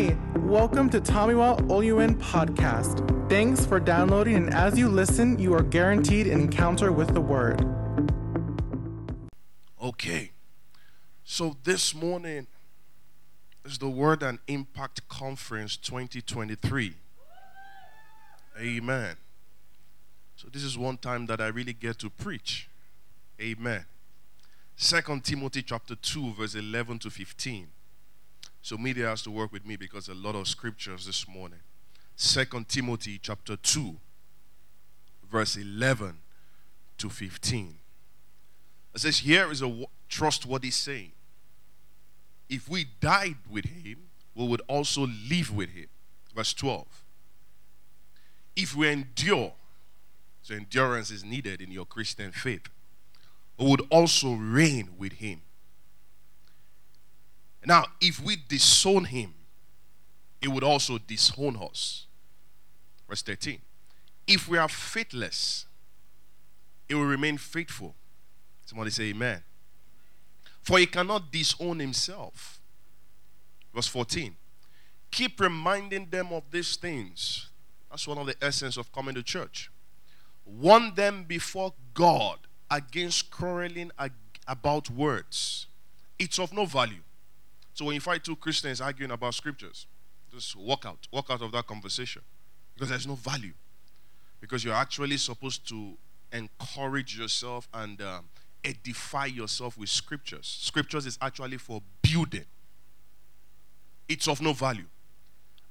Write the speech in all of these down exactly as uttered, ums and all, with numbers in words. Hi, welcome to Tamiwa Oluwen Podcast. Thanks for downloading, and as you listen, you are guaranteed an encounter with the Word. Okay, so this morning is the Word and Impact Conference twenty twenty-three. Amen. So this is one time that I really get to preach. Amen. Second Timothy chapter two, verse eleven to fifteen. So media has to work with me because a lot of scriptures this morning. Second Timothy chapter two, verse eleven to fifteen. It says, here is a trustworthy saying. If we died with him, we would also live with him. Verse twelve. If we endure, so endurance is needed in your Christian faith, we would also reign with him. Now, if we disown him, it would also disown us. Verse thirteen. If we are faithless, it will remain faithful. Somebody say amen. For he cannot disown himself. Verse fourteen. Keep reminding them of these things. That's one of the essence of coming to church. Warn them before God against quarreling ag- about words. It's of no value. So when you find two Christians arguing about scriptures, just walk out. Walk out of that conversation. Because there's no value. Because you're actually supposed to encourage yourself and um, edify yourself with scriptures. Scriptures is actually for building. It's of no value.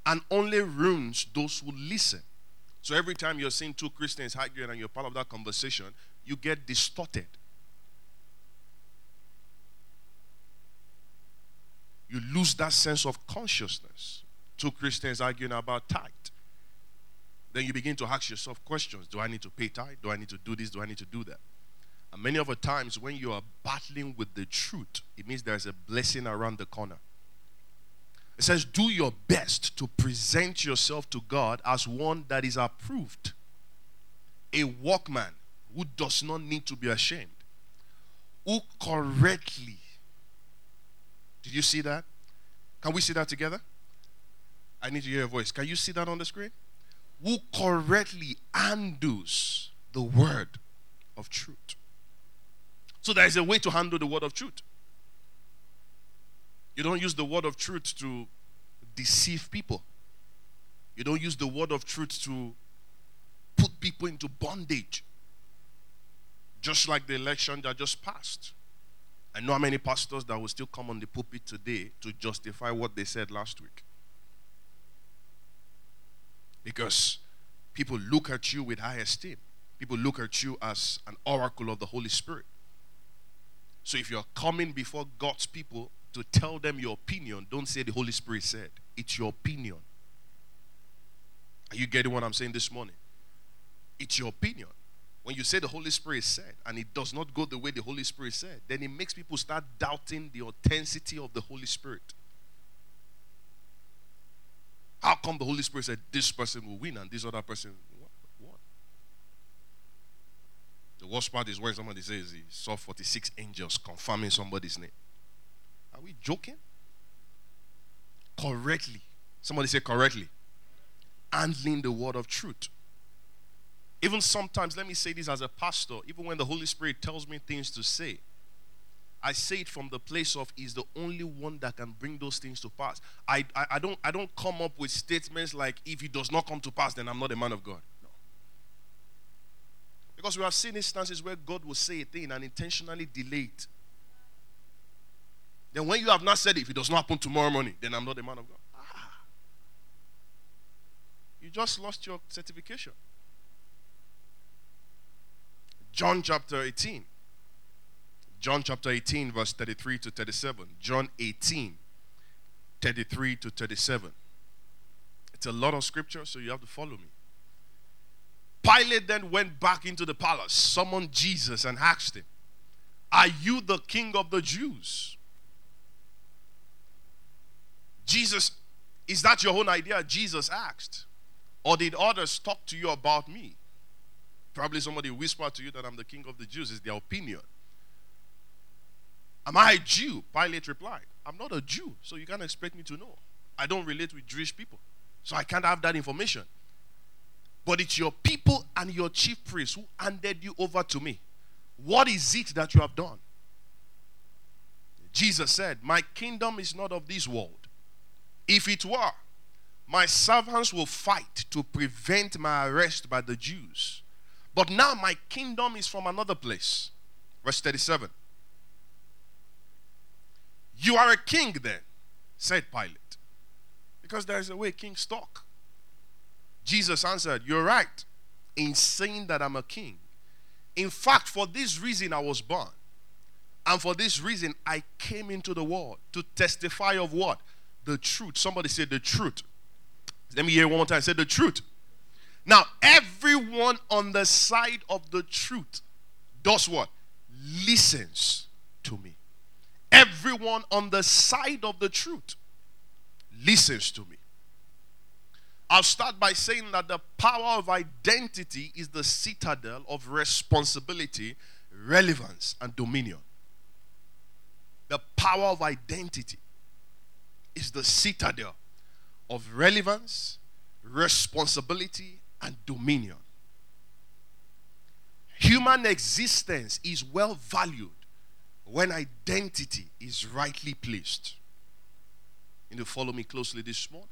And only ruins those who listen. So every time you're seeing two Christians arguing and you're part of that conversation, you get distorted. You lose that sense of consciousness. Two Christians arguing about tithe. Then you begin to ask yourself questions. Do I need to pay tithe? Do I need to do this? Do I need to do that? And many other times when you are battling with the truth, it means there is a blessing around the corner. It says, do your best to present yourself to God as one that is approved. A workman who does not need to be ashamed. Who correctly Did you see that? Can we see that together? I need to hear your voice. Can you see that on the screen? Who correctly handles the word of truth. So there is a way to handle the word of truth. You don't use the word of truth to deceive people. You don't use the word of truth to put people into bondage. Just like the election that just passed. I know how many pastors that will still come on the pulpit today to justify what they said last week. Because people look at you with high esteem. People look at you as an oracle of the Holy Spirit. So if you're coming before God's people to tell them your opinion, don't say the Holy Spirit said. It's your opinion. Are you getting what I'm saying this morning? It's your opinion. When you say the Holy Spirit said, and it does not go the way the Holy Spirit said, then it makes people start doubting the authenticity of the Holy Spirit. How come the Holy Spirit said this person will win and this other person won? The worst part is when somebody says he saw forty-six angels confirming somebody's name. Are we joking? Correctly. Somebody say correctly. Handling the word of truth. Even sometimes, let me say this as a pastor, even when the Holy Spirit tells me things to say, I say it from the place of he's the only one that can bring those things to pass. I, I, I, don't, I don't come up with statements like, if it does not come to pass, then I'm not a man of God. No. Because we have seen instances where God will say a thing and intentionally delay it. Then when you have not said it, if it does not happen tomorrow morning, then I'm not a man of God. Ah. You just lost your certification. John chapter eighteen. John chapter eighteen, verse thirty-three to thirty-seven. John eighteen, thirty-three to thirty-seven. It's a lot of scripture, so you have to follow me. Pilate then went back into the palace, summoned Jesus, and asked him, are you the king of the Jews? Jesus, is that your own idea? Jesus asked. Or did others talk to you about me? Probably somebody whispered to you that I'm the king of the Jews. It's their opinion. Am I a Jew? Pilate replied, I'm not a Jew, so you can't expect me to know. I don't relate with Jewish people, so I can't have that information. But it's your people and your chief priests who handed you over to me. What is it that you have done? Jesus said, my kingdom is not of this world. If it were, my servants will fight to prevent my arrest by the Jews. But now my kingdom is from another place. Verse thirty-seven. You are a king then, said Pilate, because there is a way kings talk. Jesus answered, you're right in saying that I'm a king. In fact, for this reason I was born, and for this reason I came into the world, to testify of what? The truth. Somebody say the truth. Let me hear it one more time. Say the truth. Now, everyone on the side of the truth does what? Listens to me. Everyone on the side of the truth listens to me. I'll start by saying that the power of identity is the citadel of responsibility, relevance, and dominion. The power of identity is the citadel of relevance, responsibility, and dominion. Human existence is well valued when identity is rightly placed. You need to follow me closely this morning.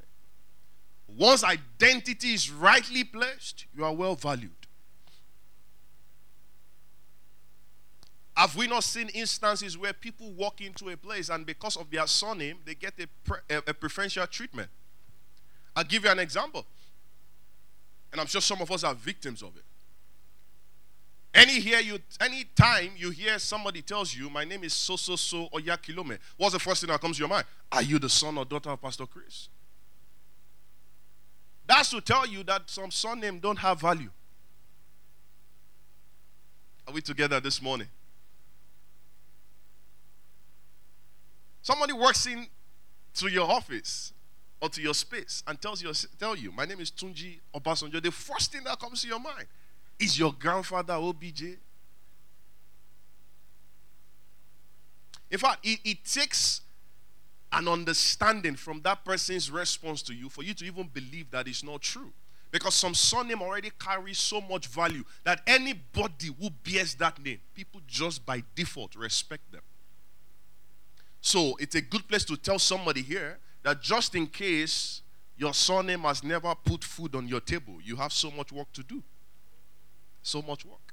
Once identity is rightly placed, you are well valued. Have we not seen instances where people walk into a place and because of their surname, they get a, pre a preferential treatment? I'll give you an example. And I'm sure some of us are victims of it. Any here you, any time you hear somebody tells you, my name is so, so, so, Oyakilome, what's the first thing that comes to your mind? Are you the son or daughter of Pastor Chris? That's to tell you that some surname don't have value. Are we together this morning? Somebody walks in to your office or to your space and tells you, tell you, my name is Tunji Obasanjo. The first thing that comes to your mind is your grandfather O B J. In fact, it, it takes an understanding from that person's response to you for you to even believe that it's not true. Because some surname already carries so much value that anybody who bears that name, people just by default respect them. So it's a good place to tell somebody here that just in case your surname has never put food on your table, you have so much work to do. So much work.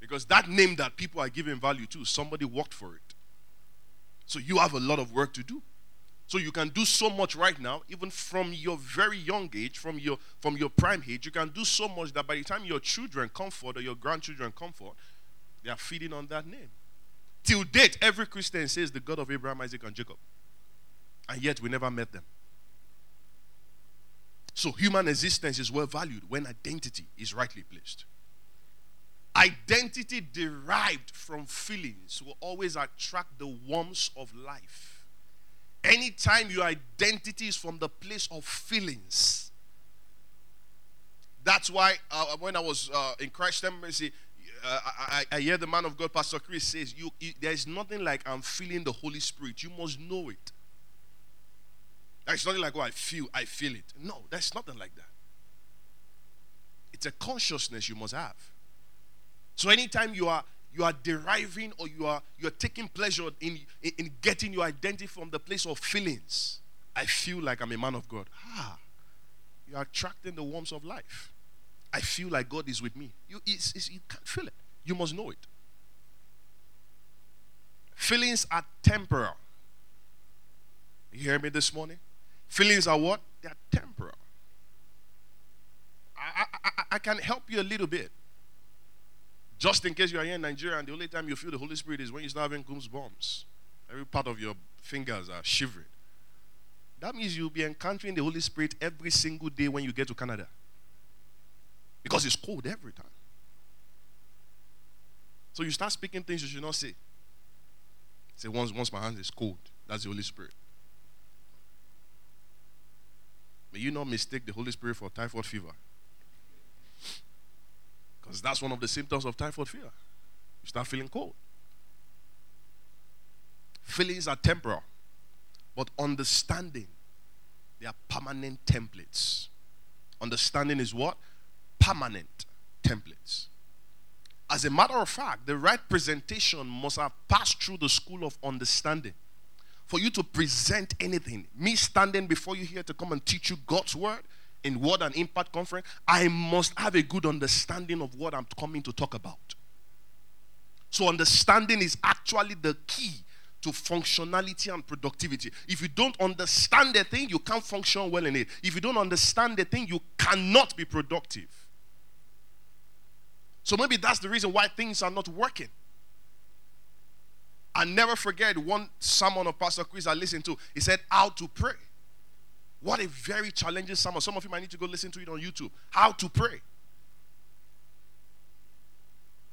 Because that name that people are giving value to, somebody worked for it. So you have a lot of work to do. So you can do so much right now, even from your very young age, from your, from your prime age, you can do so much that by the time your children come forth or your grandchildren come forth, they are feeding on that name. Till date, every Christian says the God of Abraham, Isaac, and Jacob. And yet we never met them. So human existence is well valued when identity is rightly placed. Identity derived from feelings will always attract the warmth of life. Anytime your identity is from the place of feelings. That's why uh, when I was uh, in Christ's Embassy, Uh, I, I hear the man of God, Pastor Chris, says, you, you, there is nothing like I'm feeling the Holy Spirit. You must know it. There's nothing like, oh, I feel, I feel it. No, there's nothing like that. It's a consciousness you must have. So anytime you are, you are deriving or you are, you are taking pleasure in, in, in getting your identity from the place of feelings, I feel like I'm a man of God. Ah, you are attracting the warmth of life. I feel like God is with me. You, it's, it's, you can't feel it. You must know it. Feelings are temporal. You hear me this morning? Feelings are what? They are temporal. I, I, I, I can help you a little bit. Just in case you are here in Nigeria and the only time you feel the Holy Spirit is when you start having goosebumps. Every part of your fingers are shivering. That means you'll be encountering the Holy Spirit every single day when you get to Canada. Because it's cold every time. So you start speaking things you should not say. Say, once, once my hand is cold, that's the Holy Spirit. May you not mistake the Holy Spirit for typhoid fever. Because that's one of the symptoms of typhoid fever. You start feeling cold. Feelings are temporal. But understanding They are permanent templates. Understanding is what? Permanent templates. As a matter of fact, the right presentation must have passed through the school of understanding. For you to present anything, me standing before you here to come and teach you God's word in Word and Impact Conference, I must have a good understanding of what I'm coming to talk about. So understanding is actually the key to functionality and productivity. If you don't understand the thing, you can't function well in it. If you don't understand the thing, you cannot be productive. So maybe that's the reason why things are not working. I never forget one sermon of Pastor Chris I listened to. He said, how to pray. What a very challenging sermon. Some of you might need to go listen to it on YouTube. How to pray.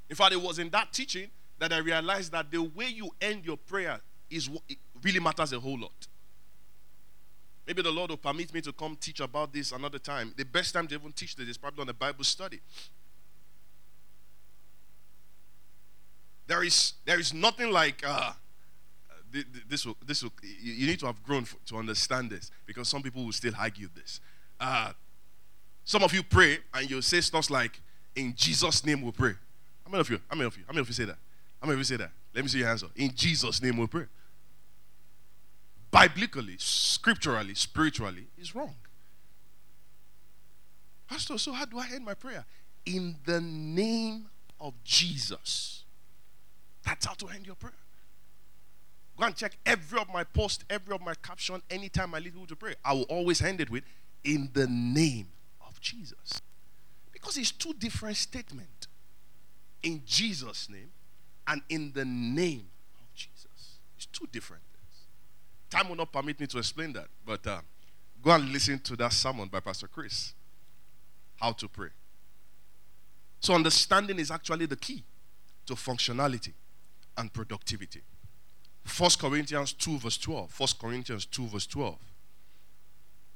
In fact, it was in that teaching that I realized that the way you end your prayer is what it really matters a whole lot. Maybe the Lord will permit me to come teach about this another time. The best time to even teach this is probably on a Bible study. There is there is nothing like uh, this. Will, this will, you need to have grown for, to understand this, because some people will still argue this. Uh, some of you pray and you say stuff like, "In Jesus' name we pray." How many of you? How many of you? How many of you say that? How many of you say that? Let me see your answer. In Jesus' name we pray. Biblically, scripturally, spiritually, it's wrong. Pastor, so how do I end my prayer? In the name of Jesus. That's how to end your prayer. Go and check every of my posts, every of my caption, anytime I lead people to pray. I will always end it with, in the name of Jesus. Because it's two different statements. In Jesus' name and in the name of Jesus. It's two different things. Time will not permit me to explain that. But uh, go and listen to that sermon by Pastor Chris. How to pray. So understanding is actually the key to functionality and productivity. First Corinthians two verse twelve. First Corinthians two verse twelve.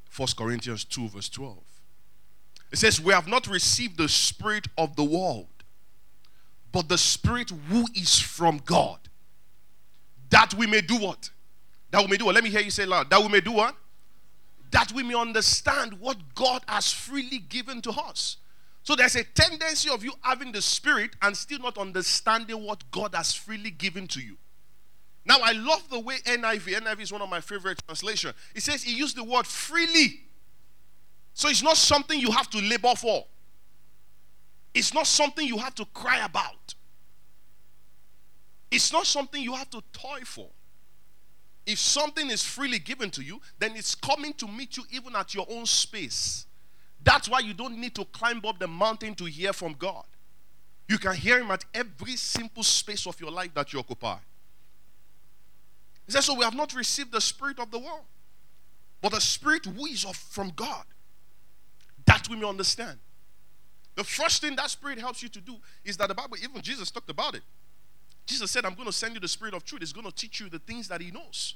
First Corinthians two verse twelve. It says, we have not received the spirit of the world, but the spirit who is from God. That we may do what? That we may do what? Let me hear you say loud. That we may do what? That we may understand what God has freely given to us. So there's a tendency of you having the spirit and still not understanding what God has freely given to you. Now, I love the way N I V, N I V is one of my favorite translations. It says he used the word freely. So it's not something you have to labor for. It's not something you have to cry about. It's not something you have to toil for. If something is freely given to you, then it's coming to meet you even at your own space. That's why you don't need to climb up the mountain to hear from God. You can hear him at every simple space of your life that you occupy. He says, so we have not received the spirit of the world, but the spirit who is of, from God, that we may understand. The first thing that spirit helps you to do is that the Bible, even Jesus talked about it. Jesus said, I'm going to send you the spirit of truth. It's going to teach you the things that he knows.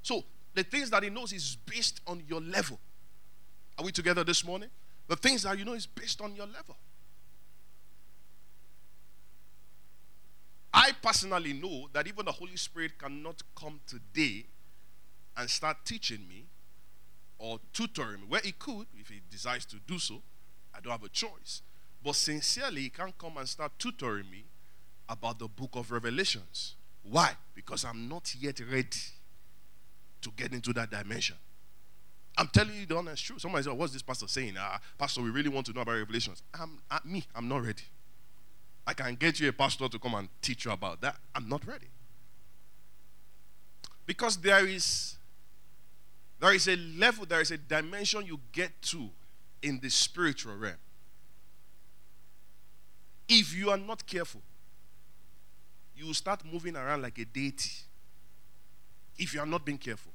So the things that he knows is based on your level. Are we together this morning? The things that you know is based on your level. I personally know that even the Holy Spirit cannot come today and start teaching me or tutoring me. Well, he could if he decides to do so. I don't have a choice. But sincerely, he can't come and start tutoring me about the book of Revelations. Why? Because I'm not yet ready to get into that dimension. I'm telling you the honest truth. Somebody said, what's this pastor saying? Uh, pastor, we really want to know about Revelations. I'm, uh, me, I'm not ready. I can get you a pastor to come and teach you about that. I'm not ready. Because there is, there is a level, there is a dimension you get to in the spiritual realm. If you are not careful, you will start moving around like a deity. If you are not being careful.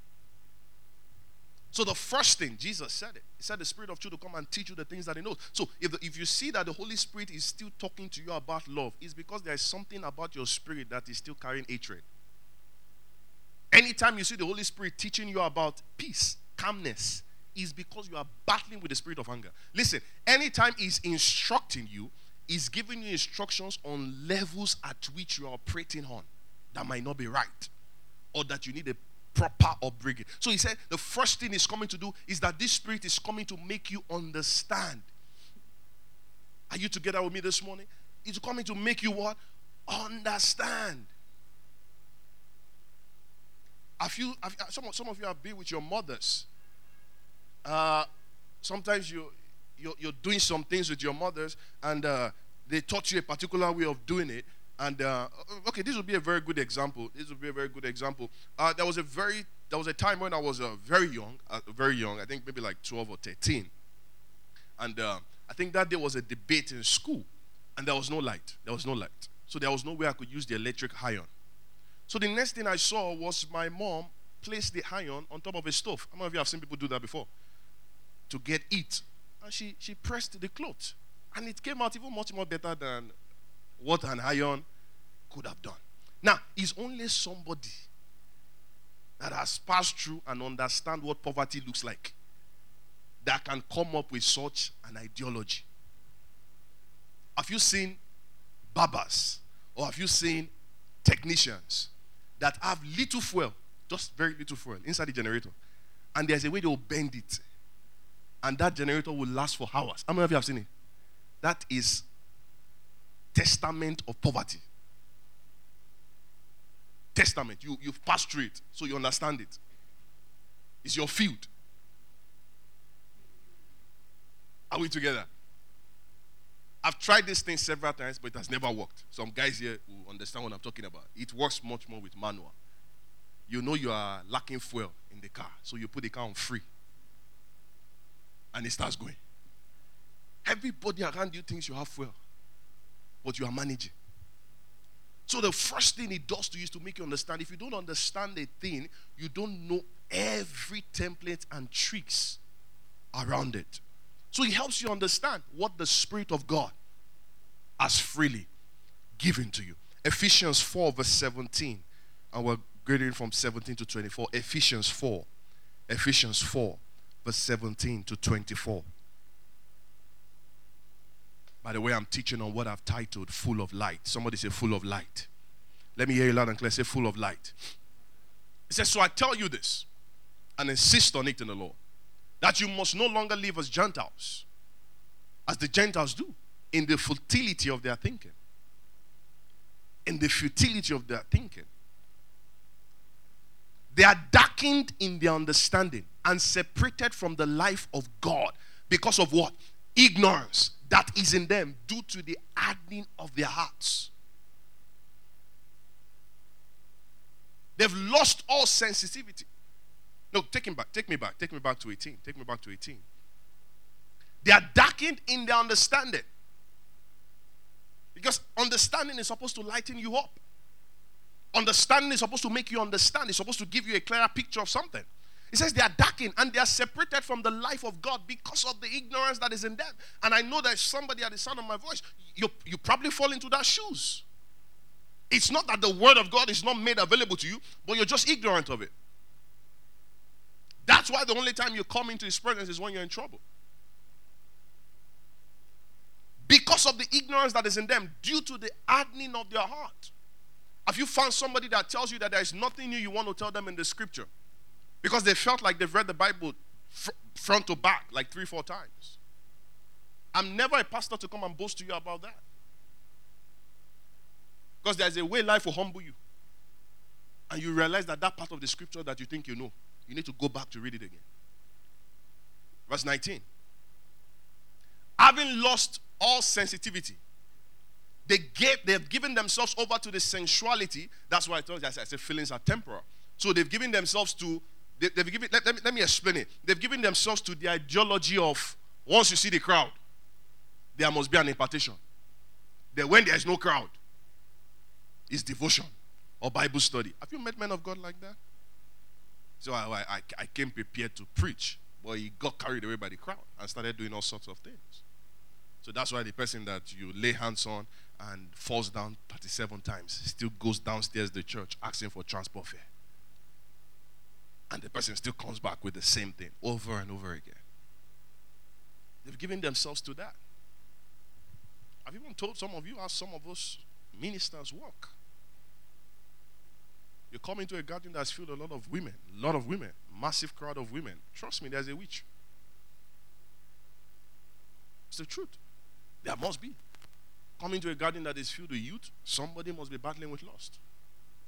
So the first thing, Jesus said it. He said the spirit of truth will come and teach you the things that he knows. So if, the, if you see that the Holy Spirit is still talking to you about love, it's because there is something about your spirit that is still carrying hatred. Anytime you see the Holy Spirit teaching you about peace, calmness, it's because you are battling with the spirit of anger. Listen, anytime he's instructing you, he's giving you instructions on levels at which you are operating on that might not be right, or that you need a proper upbringing. So he said the first thing he's coming to do is that this spirit is coming to make you understand. Are you together with me this morning? It's coming to make you what? Understand. Have you, have, some, some of you have been with your mothers. Uh, sometimes you, you're, you're doing some things with your mothers, and uh, they taught you a particular way of doing it. And uh, okay, this would be a very good example. This would be a very good example. Uh, there was a very there was a time when I was uh, very young, uh, very young. I think maybe like twelve or thirteen. And uh, I think that there was a debate in school, and there was no light. There was no light, so there was no way I could use the electric iron. So the next thing I saw was my mom place the iron on top of a stove. How many of you have seen people do that before? To get it, and she she pressed the cloth, and it came out even much more better than what an iron could have done. Now, it's only somebody that has passed through and understand what poverty looks like that can come up with such an ideology. Have you seen barbers, or have you seen technicians that have little fuel, just very little fuel inside the generator, and there's a way they will bend it, and that generator will last for hours? How many of you have seen it? That is testament of poverty. Testament. You, you've passed through it, so you understand it. It's your field. Are we together? I've tried this thing several times, but it has never worked. Some guys here will understand what I'm talking about. It works much more with manual. You know you are lacking fuel in the car, so you put the car on free, and it starts going. Everybody around you thinks you have fuel, but you are managing. So the first thing it does to you is to make you understand. If you don't understand a thing, you don't know every template and tricks around it. So it helps you understand what the Spirit of God has freely given to you. Ephesians four verse seventeen. And we're reading from seventeen to twenty-four. Ephesians four. Ephesians four verse seventeen to twenty-four. By the way, I'm teaching on what I've titled Full of Light. Somebody say full of light. Let me hear you loud and clear. Say full of light. It says, so I tell you this and insist on it in the Lord, that you must no longer live as Gentiles, as the Gentiles do, in the futility of their thinking. In the futility of their thinking. They are darkened in their understanding and separated from the life of God because of what? Ignorance that is in them due to the hardening of their hearts. They've lost all sensitivity. No, take him back. Take me back. Take me back to eighteen. Take me back to eighteen. They are darkened in their understanding. Because understanding is supposed to lighten you up. Understanding is supposed to make you understand. It's supposed to give you a clearer picture of something. It says they are darkened and they are separated from the life of God because of the ignorance that is in them. And I know there's somebody at the sound of my voice. You, you probably fall into that shoes. It's not that the word of God is not made available to you, but you're just ignorant of it. That's why the only time you come into his presence is when you're in trouble. Because of the ignorance that is in them due to the hardening of their heart. Have you found somebody that tells you that there is nothing new you want to tell them in the scripture? Because they felt like they've read the Bible fr- front to back like three, four times. I'm never a pastor to come and boast to you about that. Because there's a way life will humble you. And you realize that that part of the scripture that you think you know, you need to go back to read it again. Verse nineteen. Having lost all sensitivity, they gave, they have given themselves over to the sensuality. That's why I told you, I said, I said feelings are temporal. So they've given themselves to They, they've given, let, let, me, let me explain it. They've given themselves to the ideology of once you see the crowd, there must be an impartation. Then when there is no crowd, it's devotion or Bible study. Have you met men of God like that? So I, I, I came prepared to preach, but he got carried away by the crowd and started doing all sorts of things. So that's why the person that you lay hands on and falls down thirty-seven times still goes downstairs the church asking for transport fare. And the person still comes back with the same thing over and over again. They've given themselves to that. I've even told some of you how some of us ministers work. You come into a garden that's filled with a lot of women, a lot of women, massive crowd of women. Trust me, there's a witch. It's the truth. There must be. Come into a garden that is filled with youth, somebody must be battling with lust.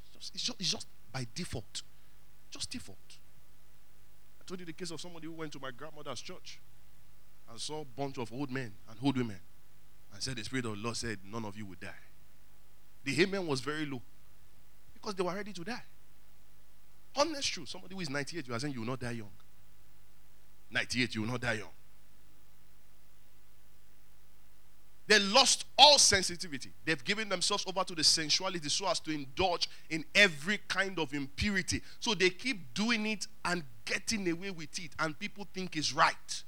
It's just, it's just, it's just by default. Just default. I told you the case of somebody who went to my grandmother's church and saw a bunch of old men and old women and said the Spirit of the Lord said none of you will die. The amen was very low because they were ready to die. Honest truth, somebody who is ninety-eight, you are saying you will not die young. ninety-eight, you will not die young. They lost all sensitivity. They've given themselves over to the sensuality so as to indulge in every kind of impurity. So they keep doing it and getting away with it, and people think it's right.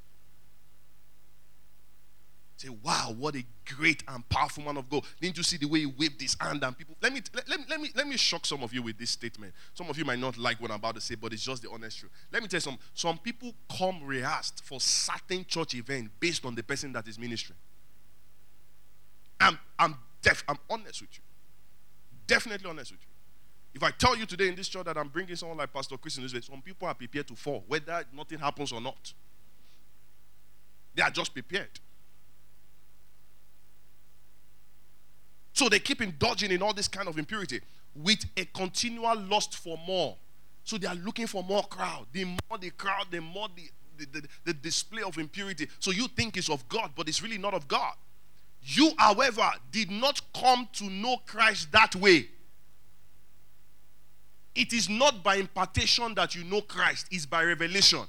Say, wow, what a great and powerful man of God. Didn't you see the way he waved his hand and people... Let me, let, let me, let me, let me shock some of you with this statement. Some of you might not like what I'm about to say, but it's just the honest truth. Let me tell you something. Some people come rehearsed for certain church event based on the person that is ministering. I'm, I'm, def- I'm honest with you. Definitely honest with you. If I tell you today in this church that I'm bringing someone like Pastor Chris in this way, some people are prepared to fall, whether nothing happens or not. They are just prepared. So they keep indulging in all this kind of impurity with a continual lust for more. So they are looking for more crowd. The more the crowd, the more the, the, the, the display of impurity. So you think it's of God, but it's really not of God. You, however, did not come to know Christ that way. It is not by impartation that you know Christ. It's by revelation.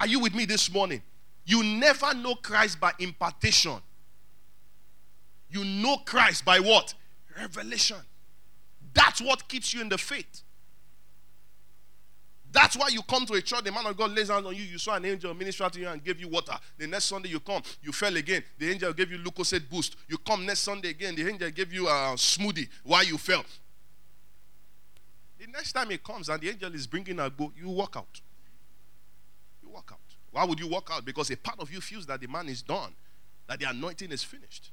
Are you with me this morning? You never know Christ by impartation. You know Christ by what? Revelation. That's what keeps you in the faith. That's why you come to a church, the man of God lays hands on you, you saw an angel minister to you and gave you water. The next Sunday you come, you fell again. The angel gave you Lucozade boost. You come next Sunday again, the angel gave you a smoothie while you fell. The next time he comes and the angel is bringing a go, you walk out. You walk out. Why would you walk out? Because a part of you feels that the man is done, that the anointing is finished.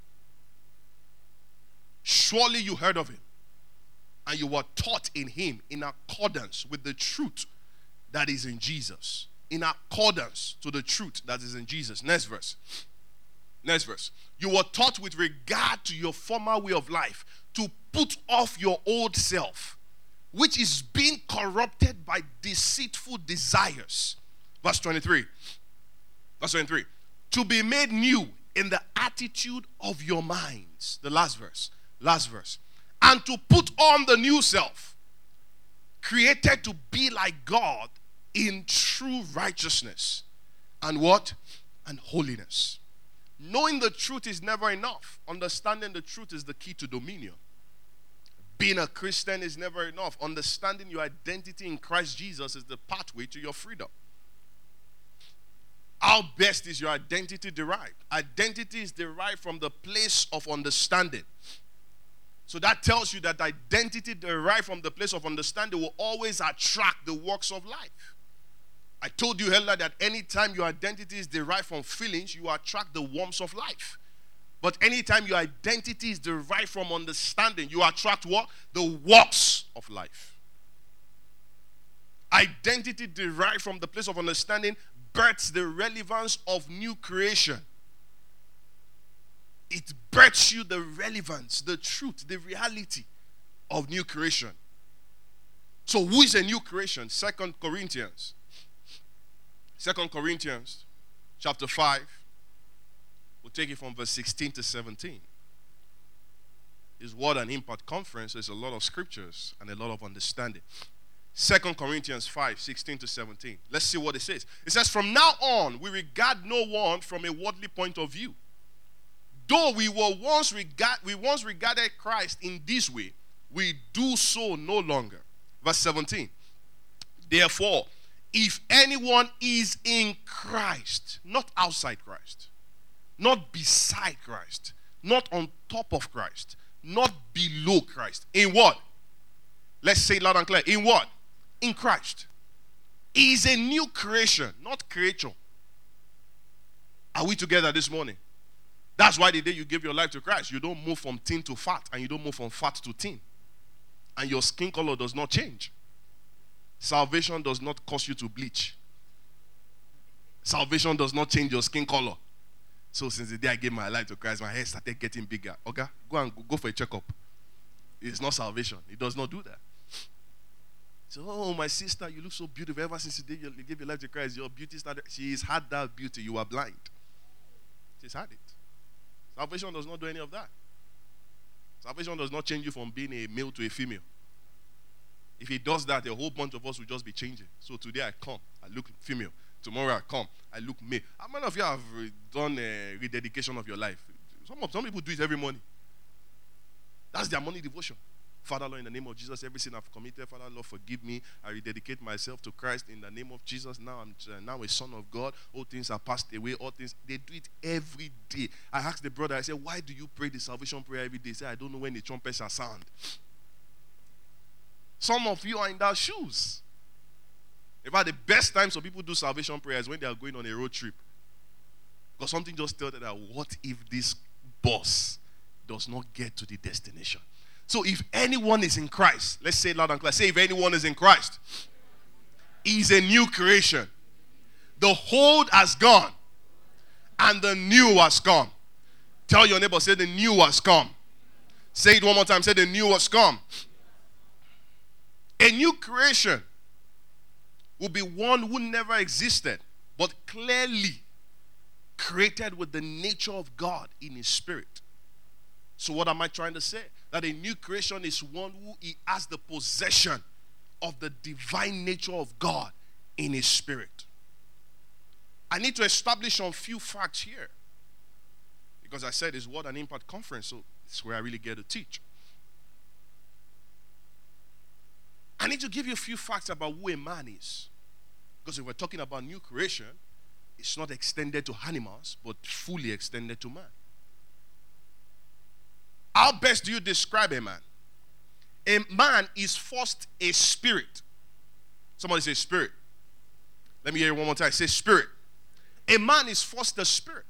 Surely you heard of him, and you were taught in him in accordance with the truth that is in Jesus. In accordance to the truth that is in Jesus. Next verse. Next verse. You were taught with regard to your former way of life to put off your old self, which is being corrupted by deceitful desires. Verse twenty-three. Verse twenty-three. To be made new in the attitude of your minds. The last verse. Last verse. And to put on the new self, created to be like God in true righteousness and what? And holiness. Knowing the truth is never enough. Understanding the truth is the key to dominion. Being a Christian is never enough. Understanding your identity in Christ Jesus is the pathway to your freedom. How best is your identity derived? Identity is derived from the place of understanding. So that tells you that identity derived from the place of understanding will always attract the works of life. I told you earlier that anytime your identity is derived from feelings, you attract the warmth of life. But anytime your identity is derived from understanding, you attract what? The works of life. Identity derived from the place of understanding births the relevance of new creation. It births you the relevance, the truth, the reality of new creation. So who is a new creation? Second Corinthians. Second Corinthians chapter five. We'll take it from verse sixteen to seventeen. It's what an impact conference. There's a lot of scriptures and a lot of understanding. Second Corinthians five, sixteen to seventeen. Let's see what it says. It says, from now on, we regard no one from a worldly point of view. Though we were once regard, we once regarded Christ in this way, we do so no longer. Verse seventeen. Therefore, if anyone is in Christ, not outside Christ, not beside Christ, not on top of Christ, not below Christ, in what? Let's say it loud and clear. In what? In Christ. He is a new creation, not creature. Are we together this morning? That's why the day you give your life to Christ, you don't move from thin to fat, and you don't move from fat to thin. and your skin color does not change. Salvation does not cause you to bleach. Salvation does not change your skin color. So since the day I gave my life to Christ, my hair started getting bigger. Okay, go and go for a checkup. It's not salvation. It does not do that. So, oh, my sister, you look so beautiful. Ever since the day you gave your life to Christ, your beauty started. She's had that beauty. You are blind. She's had it. Salvation does not do any of that. Salvation does not change you from being a male to a female. If it does that, a whole bunch of us will just be changing. So today I come, I look female. Tomorrow I come, I look male. How many of you have done a rededication of your life? Some of, some people do it every morning. That's their morning devotion. Father, Lord, in the name of Jesus, every sin I've committed, Father, Lord, forgive me. I rededicate myself to Christ in the name of Jesus. Now I'm uh, now a son of God. All things are passed away. All things, they do it every day. I asked the brother, I said, why do you pray the salvation prayer every day? He said, I don't know when the trumpet shall sound. Some of you are in their shoes. In fact, the best time some people do salvation prayer is when they are going on a road trip. Because something just tells them that what if this bus does not get to the destination? So if anyone is in Christ, let's say it loud and clear. Say if anyone is in Christ, he's a new creation. The old has gone and the new has come. Tell your neighbor, say the new has come. Say it one more time. Say the new has come. A new creation will be one who never existed, but clearly created with the nature of God in his spirit. So what am I trying to say? That a new creation is one who he has the possession of the divine nature of God in his spirit. I need to establish some few facts here. Because I said it's Word and Impact Conference, so it's where I really get to teach. I need to give you a few facts about who a man is. Because if we're talking about new creation, it's not extended to animals, but fully extended to man. How best do you describe a man? A man is first a spirit. Somebody say spirit. Let me hear it one more time. Say spirit. A man is first a spirit.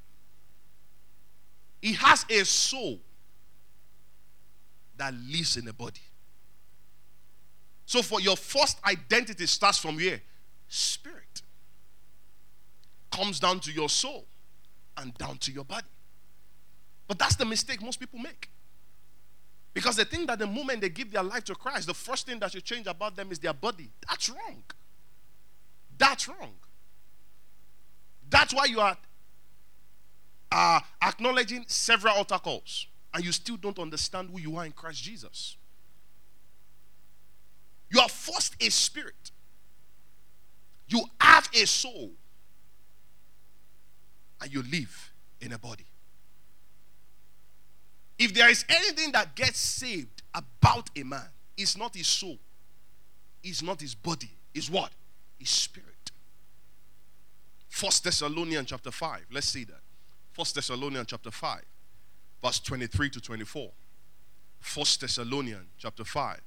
He has a soul that lives in a body. So for your first identity starts from here. Spirit comes down to your soul and down to your body. But that's the mistake most people make. Because they think that the moment they give their life to Christ, the first thing that should change about them is their body. That's wrong. That's wrong. That's why you are uh, acknowledging several altar calls and you still don't understand who you are in Christ Jesus. You are first a spirit. You have a soul. And you live in a body. If there is anything that gets saved about a man, it's not his soul. It's not his body. It's what? His spirit. First Thessalonians chapter five. Let's see that. First Thessalonians chapter five. Verse twenty-three to twenty-four. First Thessalonians chapter five.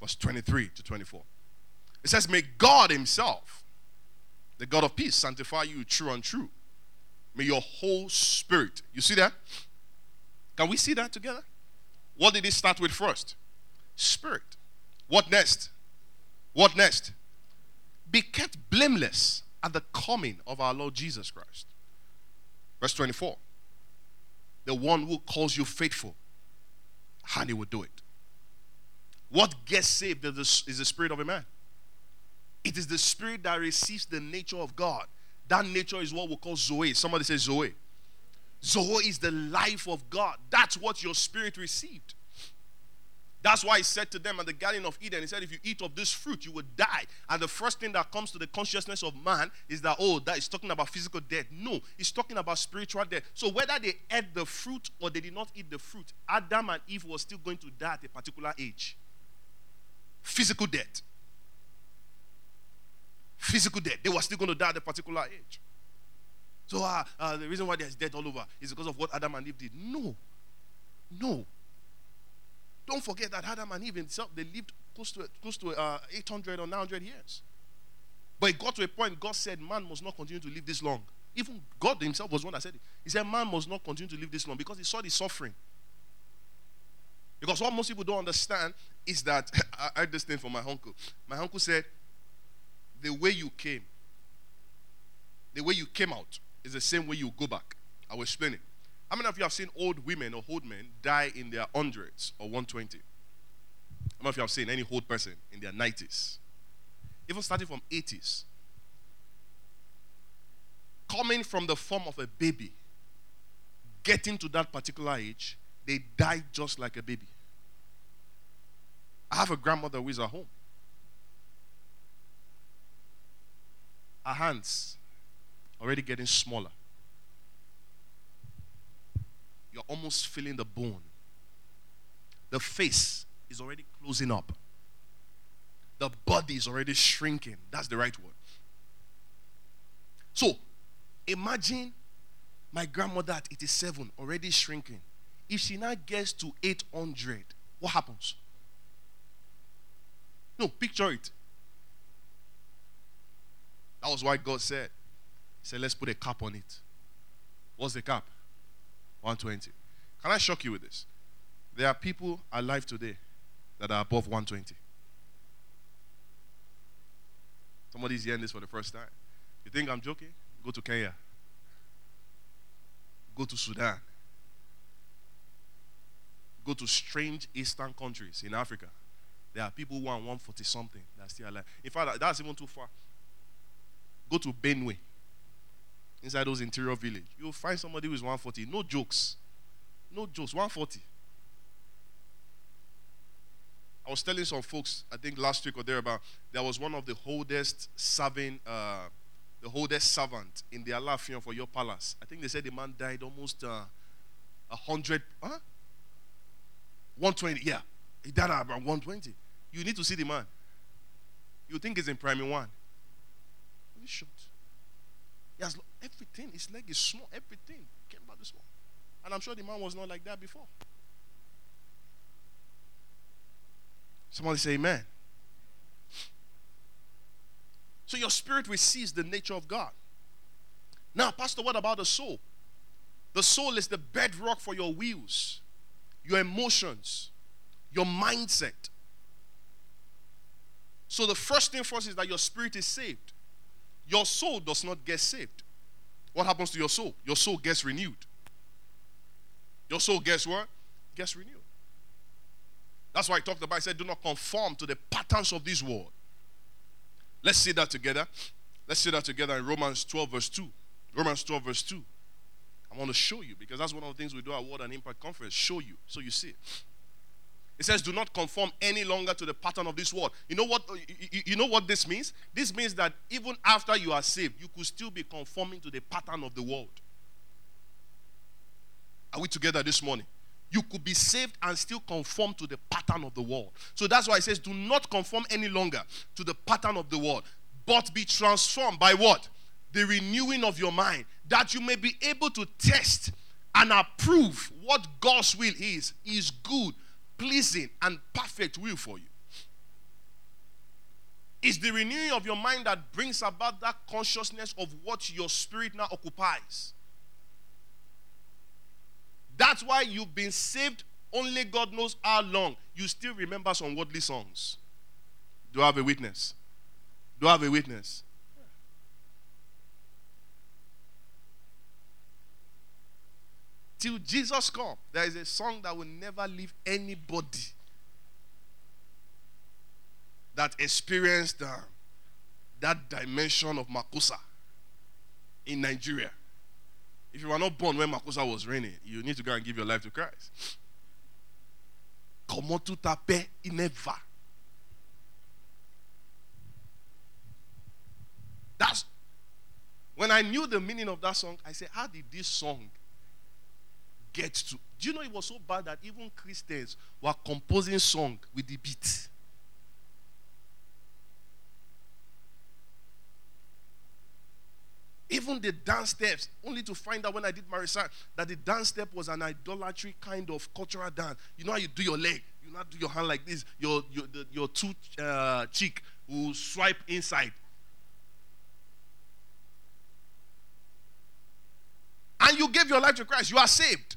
Verse twenty-three to twenty-four. It says, may God himself, the God of peace, sanctify you true and true. May your whole spirit. You see that? Can we see that together? What did it start with first? Spirit. What next? What next? Be kept blameless at the coming of our Lord Jesus Christ. Verse twenty-four. The one who calls you faithful, and he will do it. What gets saved is the spirit of a man. It is the spirit that receives the nature of God. That nature is what we call Zoe. Somebody say Zoe. Zoe is the life of God. That's what your spirit received. That's why he said to them at the Garden of Eden, he said, if you eat of this fruit, you will die. And the first thing that comes to the consciousness of man is that, oh, that is talking about physical death. No, it's talking about spiritual death. So whether they ate the fruit or they did not eat the fruit, Adam and Eve were still going to die at a particular age. Physical death. Physical death. They were still going to die at a particular age. So uh, uh, the reason why there's death all over is because of what Adam and Eve did. No. No. Don't forget that Adam and Eve themselves, they lived close to, close to uh, eight hundred or nine hundred years. But it got to a point, God said, man must not continue to live this long. Even God himself was one that said it. He said, man must not continue to live this long because he saw the suffering. Because what most people don't understand is that, I heard this thing from my uncle. My uncle said, the way you came, the way you came out is the same way you go back. I will explain it. How many of you have seen old women or old men die in their hundreds or one twenty? How many of you have seen any old person in their nineties? Even starting from eighties. Coming from the form of a baby, getting to that particular age, they die just like a baby. I have a grandmother who is at home. Her hands already getting smaller. You're almost feeling the bone. The face is already closing up. The body is already shrinking. That's the right word. So, imagine my grandmother at eighty-seven, already shrinking. If she now gets to eight hundred, what happens? No, picture it. That was why God said, He said, let's put a cap on it. What's the cap? one twenty. Can I shock you with this? There are people alive today that are above one twenty. Somebody's hearing this for the first time. You think I'm joking? Go to Kenya. Go to Sudan. Go to strange eastern countries in Africa. There are people who are one forty something that are still alive. In fact, that's even too far. Go to Benue. Inside those interior villages, you'll find somebody who is one forty. No jokes. No jokes. one forty. I was telling some folks, I think last week or thereabout, there was one of the oldest serving, uh, the oldest servant in the Alafion for your palace. I think they said the man died almost a uh, hundred, huh? one twenty, yeah. He died at around one twenty. You need to see the man. You think he's in primary one. He's short. He has everything. His leg is small. Everything came back this small. And I'm sure the man was not like that before. Somebody say amen. So your spirit will seize the nature of God. Now, Pastor, what about the soul? The soul is the bedrock for your wills, your emotions, your mindset. So the first thing first is that your spirit is saved. Your soul does not get saved. What happens to your soul? Your soul gets renewed. Your soul gets what? Gets renewed. That's why I talked about, I said, do not conform to the patterns of this world. Let's see that together. Let's see that together in Romans twelve verse two. Romans twelve verse two. I want to show you, because that's one of the things we do at Word and Impact Conference. Show you, so you see. It says, do not conform any longer to the pattern of this world. You know what, you, you know what this means? This means that even after you are saved, you could still be conforming to the pattern of the world. Are we together this morning? You could be saved and still conform to the pattern of the world. So that's why it says, do not conform any longer to the pattern of the world, but be transformed by what? The renewing of your mind, that you may be able to test and approve what God's will is, is good, pleasing, and perfect will for you. It's the renewing of your mind that brings about that consciousness of what your spirit now occupies. That's why you've been saved, only God knows how long. You still remember some worldly songs. Do I have a witness? Do I have a witness? Yeah. Till Jesus comes, there is a song that will never leave anybody that experienced uh, that dimension of Makossa in Nigeria. If you were not born when Makossa was reigning, you need to go and give your life to Christ. Komotu tape ineva. That's when I knew the meaning of that song. I said, how did this song get to? Do you know it was so bad that even Christians were composing song with the beat? Even the dance steps, only to find out when I did my research that the dance step was an idolatry kind of cultural dance. You know how you do your leg, you not do your hand like this, your your the, your two uh, cheek will swipe inside, and you gave your life to Christ. You are saved,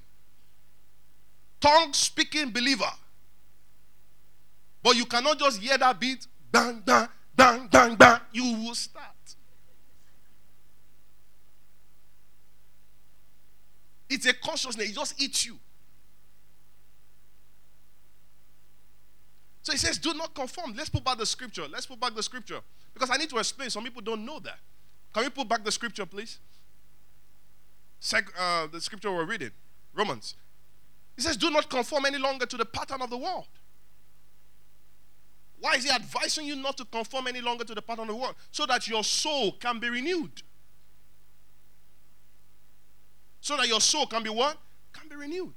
tongue speaking believer. But you cannot just hear that beat. Bang, bang, bang, bang, bang. You will start. It's a consciousness. It just eats you. So he says, do not conform. Let's put back the scripture. Let's put back the scripture. Because I need to explain. Some people don't know that. Can we put back the scripture, please? Sec- uh, the scripture we're reading. Romans. He says, do not conform any longer to the pattern of the world. Why is he advising you not to conform any longer to the pattern of the world? So that your soul can be renewed. So that your soul can be what? Can be renewed.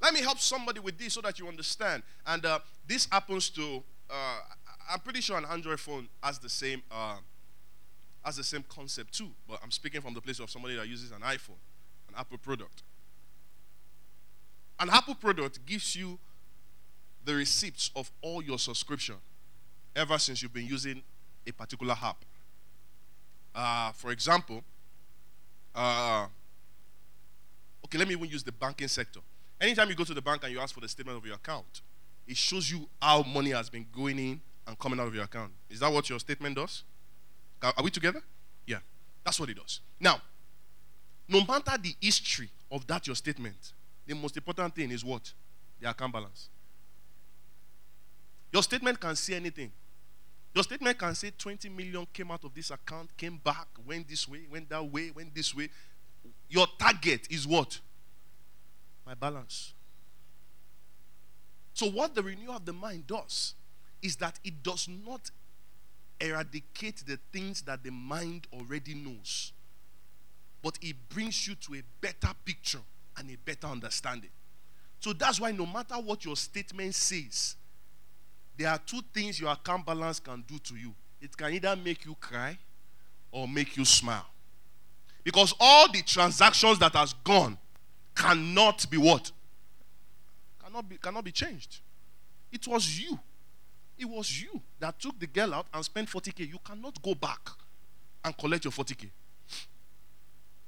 Let me help somebody with this so that you understand. And uh, this happens to, uh, I'm pretty sure an Android phone has the same uh, has the same concept too. But I'm speaking from the place of somebody that uses an iPhone, an Apple product. An Apple product gives you the receipts of all your subscription ever since you've been using a particular app. Uh, for example, uh, okay, let me even use the banking sector. Anytime you go to the bank and you ask for the statement of your account, it shows you how money has been going in and coming out of your account. Is that what your statement does? Are we together? Yeah. That's what it does. Now, no matter the history of that your statement, the most important thing is what? The account balance. Your statement can say anything. Your statement can say twenty million came out of this account, came back, went this way, went that way, went this way. Your target is what? My balance. So what the renewal of the mind does is that it does not eradicate the things that the mind already knows, but it brings you to a better picture and a better understanding. So that's why no matter what your statement says, there are two things your account balance can do to you. It can either make you cry or make you smile. Because all the transactions that has gone cannot be what? Cannot be, cannot be changed. It was you. It was you that took the girl out and spent forty K. You cannot go back and collect your forty K.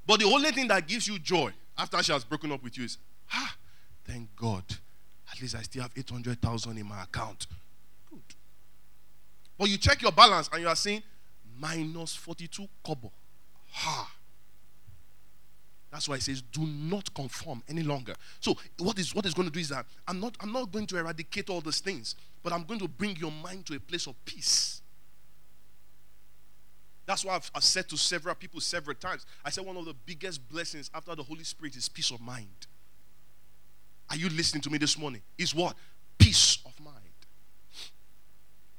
But the only thing that gives you joy after she has broken up with you is, ah, thank God. At least I still have eight hundred thousand in my account. Good. But you check your balance and you are seeing minus forty-two kobo. Ha. That's why it says, do not conform any longer. So what is what is going to do is that I'm not, I'm not going to eradicate all these things, but I'm going to bring your mind to a place of peace. That's why I've, I've said to several people several times, I said one of the biggest blessings after the Holy Spirit is peace of mind. Are you listening to me this morning? Is what? Peace of mind.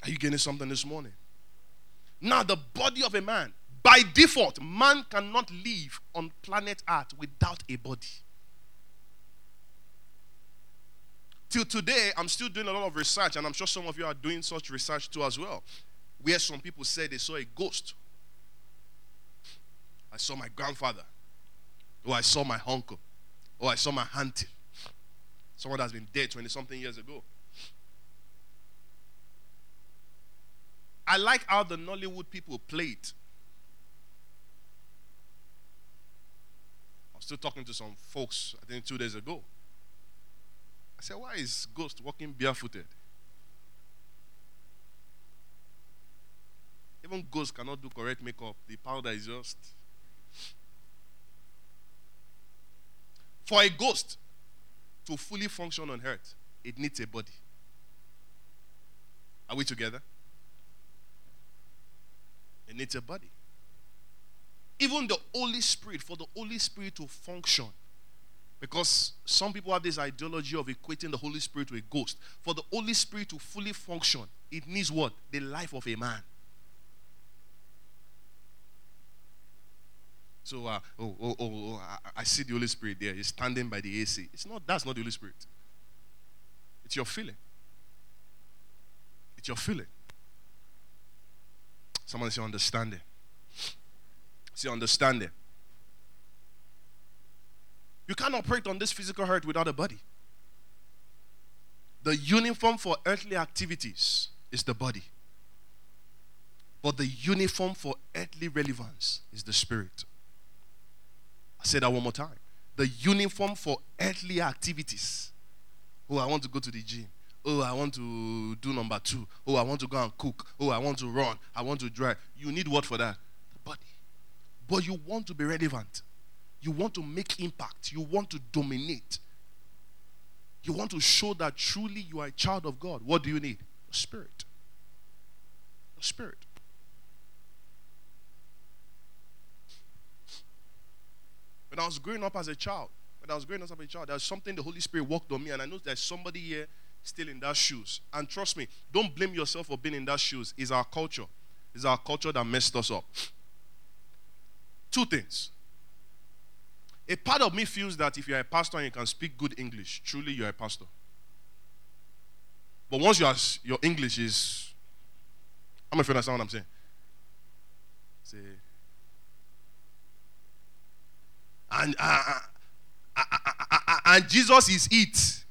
Are you getting something this morning? Now the body of a man, by default, man cannot live on planet Earth without a body. Till today, I'm still doing a lot of research, and I'm sure some of you are doing such research too as well, where some people said they saw a ghost. I saw my grandfather. Or I saw my uncle. Or I saw my auntie. Someone that's been dead twenty-something years ago. I like how the Nollywood people played. Still talking to some folks, I think two days ago. I said, why is ghost walking barefooted? Even ghosts cannot do correct makeup. The powder is just... For a ghost to fully function on earth, it needs a body. Are we together? It needs a body. Even the Holy Spirit, for the Holy Spirit to function, because some people have this ideology of equating the Holy Spirit to a ghost. For the Holy Spirit to fully function, it needs what? The life of a man. So, uh, oh, oh, oh, oh I, I see the Holy Spirit there. He's standing by the A C. It's not. That's not the Holy Spirit. It's your feeling. It's your feeling. Someone say understanding. See, understanding. You can't operate on this physical earth without a body. The uniform for earthly activities is the body. But the uniform for earthly relevance is the spirit. I say that one more time. The uniform for earthly activities. Oh, I want to go to the gym. Oh, I want to do number two. Oh, I want to go and cook. Oh, I want to run. I want to drive. You need what for that? The body. But you want to be relevant. You want to make impact. You want to dominate. You want to show that truly you are a child of God. What do you need? The Spirit. The Spirit. When I was growing up as a child, when I was growing up as a child, there was something the Holy Spirit worked on me, and I know there's somebody here still in that shoes. And trust me, don't blame yourself for being in that shoes. It's our culture. It's our culture that messed us up. Two things. A part of me feels that if you're a pastor and you can speak good English, truly you're a pastor. But once you are, your English is, I'm afraid that's not what I'm saying. Say, and, uh, uh, uh, uh, uh, and Jesus is it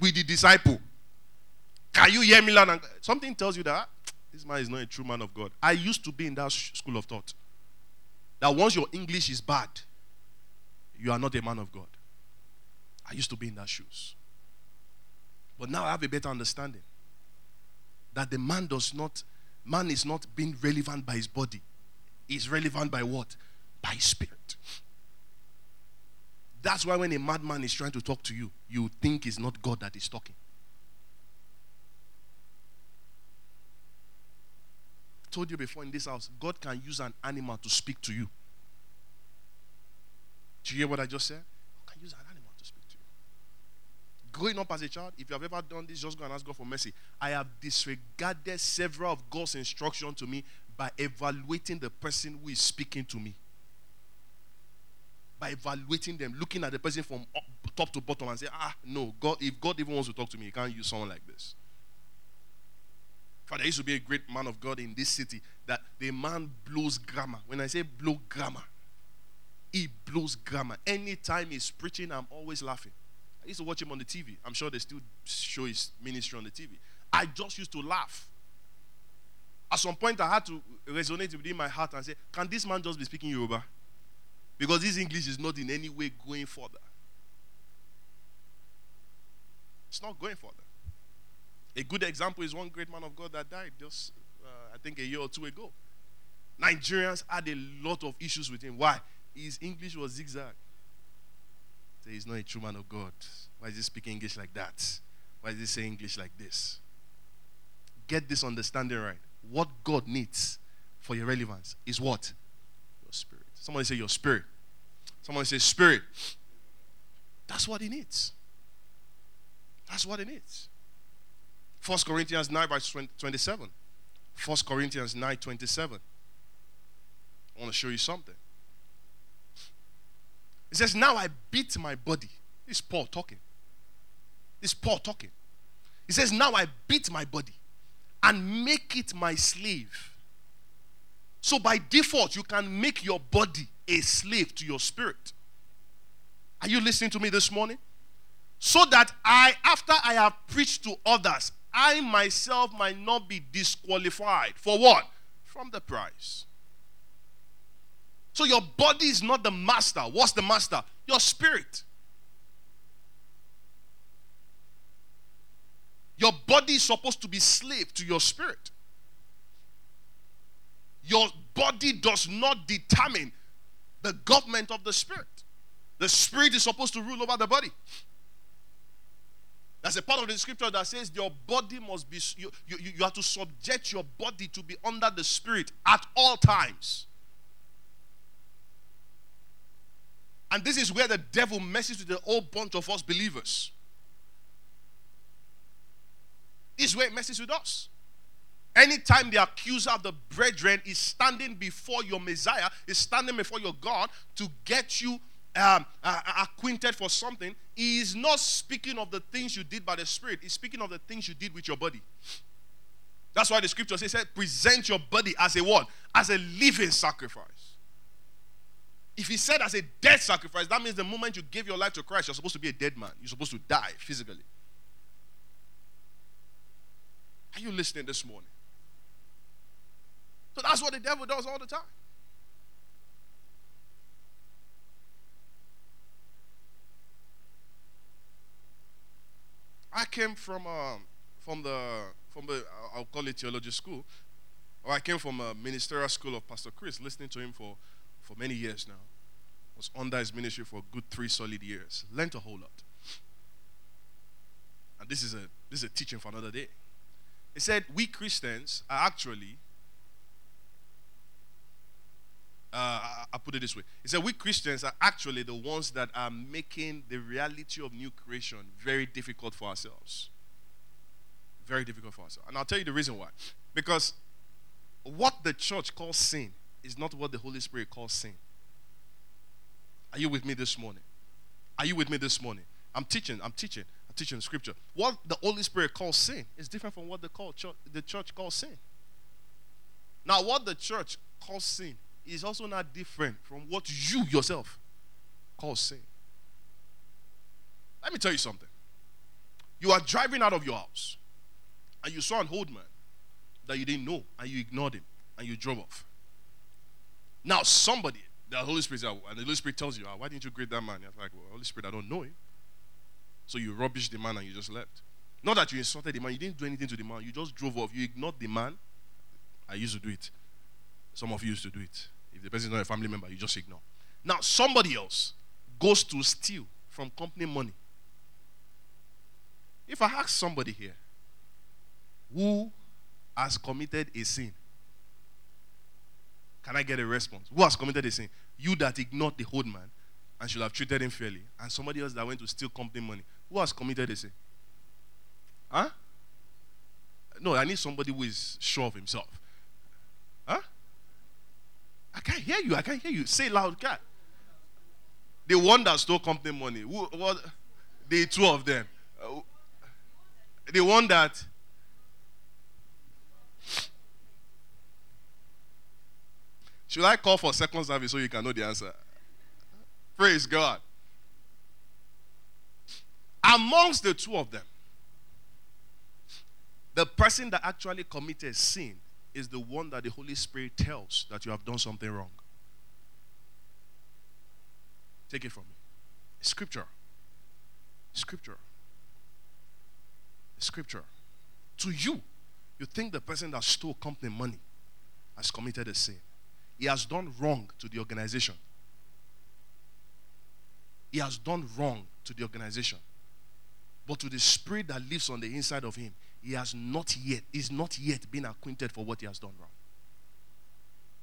with the disciple. Can you hear me, Lord? Something tells you that this man is not a true man of God. I used to be in that school of thought. That once your English is bad, you are not a man of God. I used to be in that shoes. But now I have a better understanding that the man does not, man is not being relevant by his body. He's relevant by what? By his spirit. That's why when a madman is trying to talk to you, you think it's not God that is talking. Told you before in this house, God can use an animal to speak to you. Do you hear what I just said? God can use an animal to speak to you. Growing up as a child, if you have ever done this, just go and ask God for mercy. I have disregarded several of God's instructions to me by evaluating the person who is speaking to me. By evaluating them, looking at the person from up, top to bottom and say, ah, no, God, if God even wants to talk to me, he can't use someone like this. There used to be a great man of God in this city that the man blows grammar. When I say blow grammar, he blows grammar. Anytime he's preaching, I'm always laughing. I used to watch him on the T V. I'm sure they still show his ministry on the T V. I just used to laugh. At some point, I had to resonate within my heart and say, can this man just be speaking Yoruba? Because his English is not in any way going further. It's not going further. A good example is one great man of God that died just, uh, I think, a year or two ago. Nigerians had a lot of issues with him. Why? His English was zigzag. So he's not a true man of God. Why is he speaking English like that? Why is he saying English like this? Get this understanding right. What God needs for your relevance is what? Your spirit. Somebody say your spirit. Somebody say spirit. That's what he needs. That's what he needs. First Corinthians nine, verse twenty-seven. First Corinthians nine, twenty-seven. I want to show you something. It says, now I beat my body. This is Paul talking. This is Paul talking. He says, now I beat my body and make it my slave. So by default, you can make your body a slave to your spirit. Are you listening to me this morning? So that I, after I have preached to others, I myself might not be disqualified. For what? From the prize. So your body is not the master. What's the master? Your spirit. Your body is supposed to be slave to your spirit. Your body does not determine the government of the spirit. The spirit is supposed to rule over the body. That's a part of the scripture that says your body must be, you, you, you have to subject your body to be under the spirit at all times. And this is where the devil messes with the whole bunch of us believers. This is where it messes with us. Anytime the accuser of the brethren is standing before your Messiah, is standing before your God to get you Um, uh, acquainted for something, he is not speaking of the things you did by the spirit. He's speaking of the things you did with your body. That's why the scripture says, present your body as a what? As a living sacrifice. If he said as a dead sacrifice, that means the moment you give your life to Christ, you're supposed to be a dead man. You're supposed to die physically. Are you listening this morning? So that's what the devil does all the time. I I came from um, from the from the I'll call it theology school, or I came from a ministerial school of Pastor Chris, listening to him for for many years now. I was under his ministry for a good three solid years. Learned a whole lot. And this is a this is a teaching for another day. He said we Christians are actually. Uh, I put it this way. He said, we Christians are actually the ones that are making the reality of new creation very difficult for ourselves. Very difficult for ourselves. And I'll tell you the reason why. Because what the church calls sin is not what the Holy Spirit calls sin. Are you with me this morning? Are you with me this morning? I'm teaching, I'm teaching, I'm teaching scripture. What the Holy Spirit calls sin is different from what the, call church, the church calls sin. Now, what the church calls sin is also not different from what you yourself call sin. Let me tell you something. You are driving out of your house and you saw an old man that you didn't know and you ignored him and you drove off. Now somebody, the Holy Spirit, and the Holy Spirit tells you, oh, why didn't you greet that man? You're like, well, Holy Spirit, I don't know him. So you rubbished the man and you just left. Not that you insulted the man, you didn't do anything to the man, you just drove off, you ignored the man. I used to do it. Some of you used to do it. If the person is not a family member, you just ignore. Now, somebody else goes to steal from company money. If I ask somebody here, who has committed a sin? Can I get a response? Who has committed a sin? You that ignored the old man and should have treated him fairly, and somebody else that went to steal company money. Who has committed a sin? Huh? No, I need somebody who is sure of himself. Huh? I can't hear you. I can't hear you. Say loud, cat. The one that stole company money. Who, what? The two of them. Uh, the one that. Should I call for second service so you can know the answer? Praise God. Amongst the two of them, the person that actually committed sin is the one that the Holy Spirit tells that you have done something wrong. Take it from me. Scripture. Scripture. Scripture. To you, you think the person that stole company money has committed a sin. He has done wrong to the organization. He has done wrong to the organization. But to the spirit that lives on the inside of him, he has not yet, is not yet been acquainted for what he has done wrong.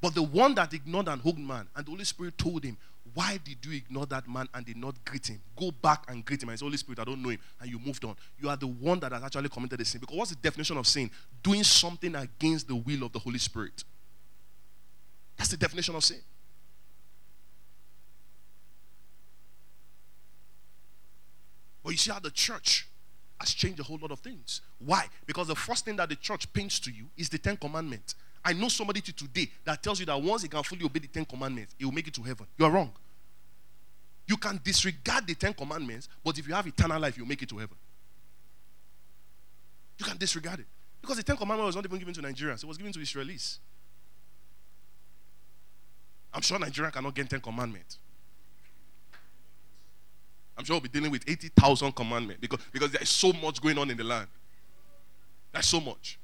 But the one that ignored an old man, and the Holy Spirit told him, why did you ignore that man and did not greet him? Go back and greet him. And it's Holy Spirit, I don't know him. And you moved on. You are the one that has actually committed a sin. Because what's the definition of sin? Doing something against the will of the Holy Spirit. That's the definition of sin. But you see how the church has changed a whole lot of things. Why? Because the first thing that the church paints to you is the Ten Commandments. I know somebody to today that tells you that once he can fully obey the Ten Commandments, he will make it to heaven. You are wrong. You can disregard the Ten Commandments, but if you have eternal life, you'll make it to heaven. You can disregard it. Because the Ten Commandments was not even given to Nigerians. It was given to Israelis. I'm sure Nigeria cannot get Ten Commandments. I'm sure we'll be dealing with eighty thousand commandments because, because there's so much going on in the land. There's so much.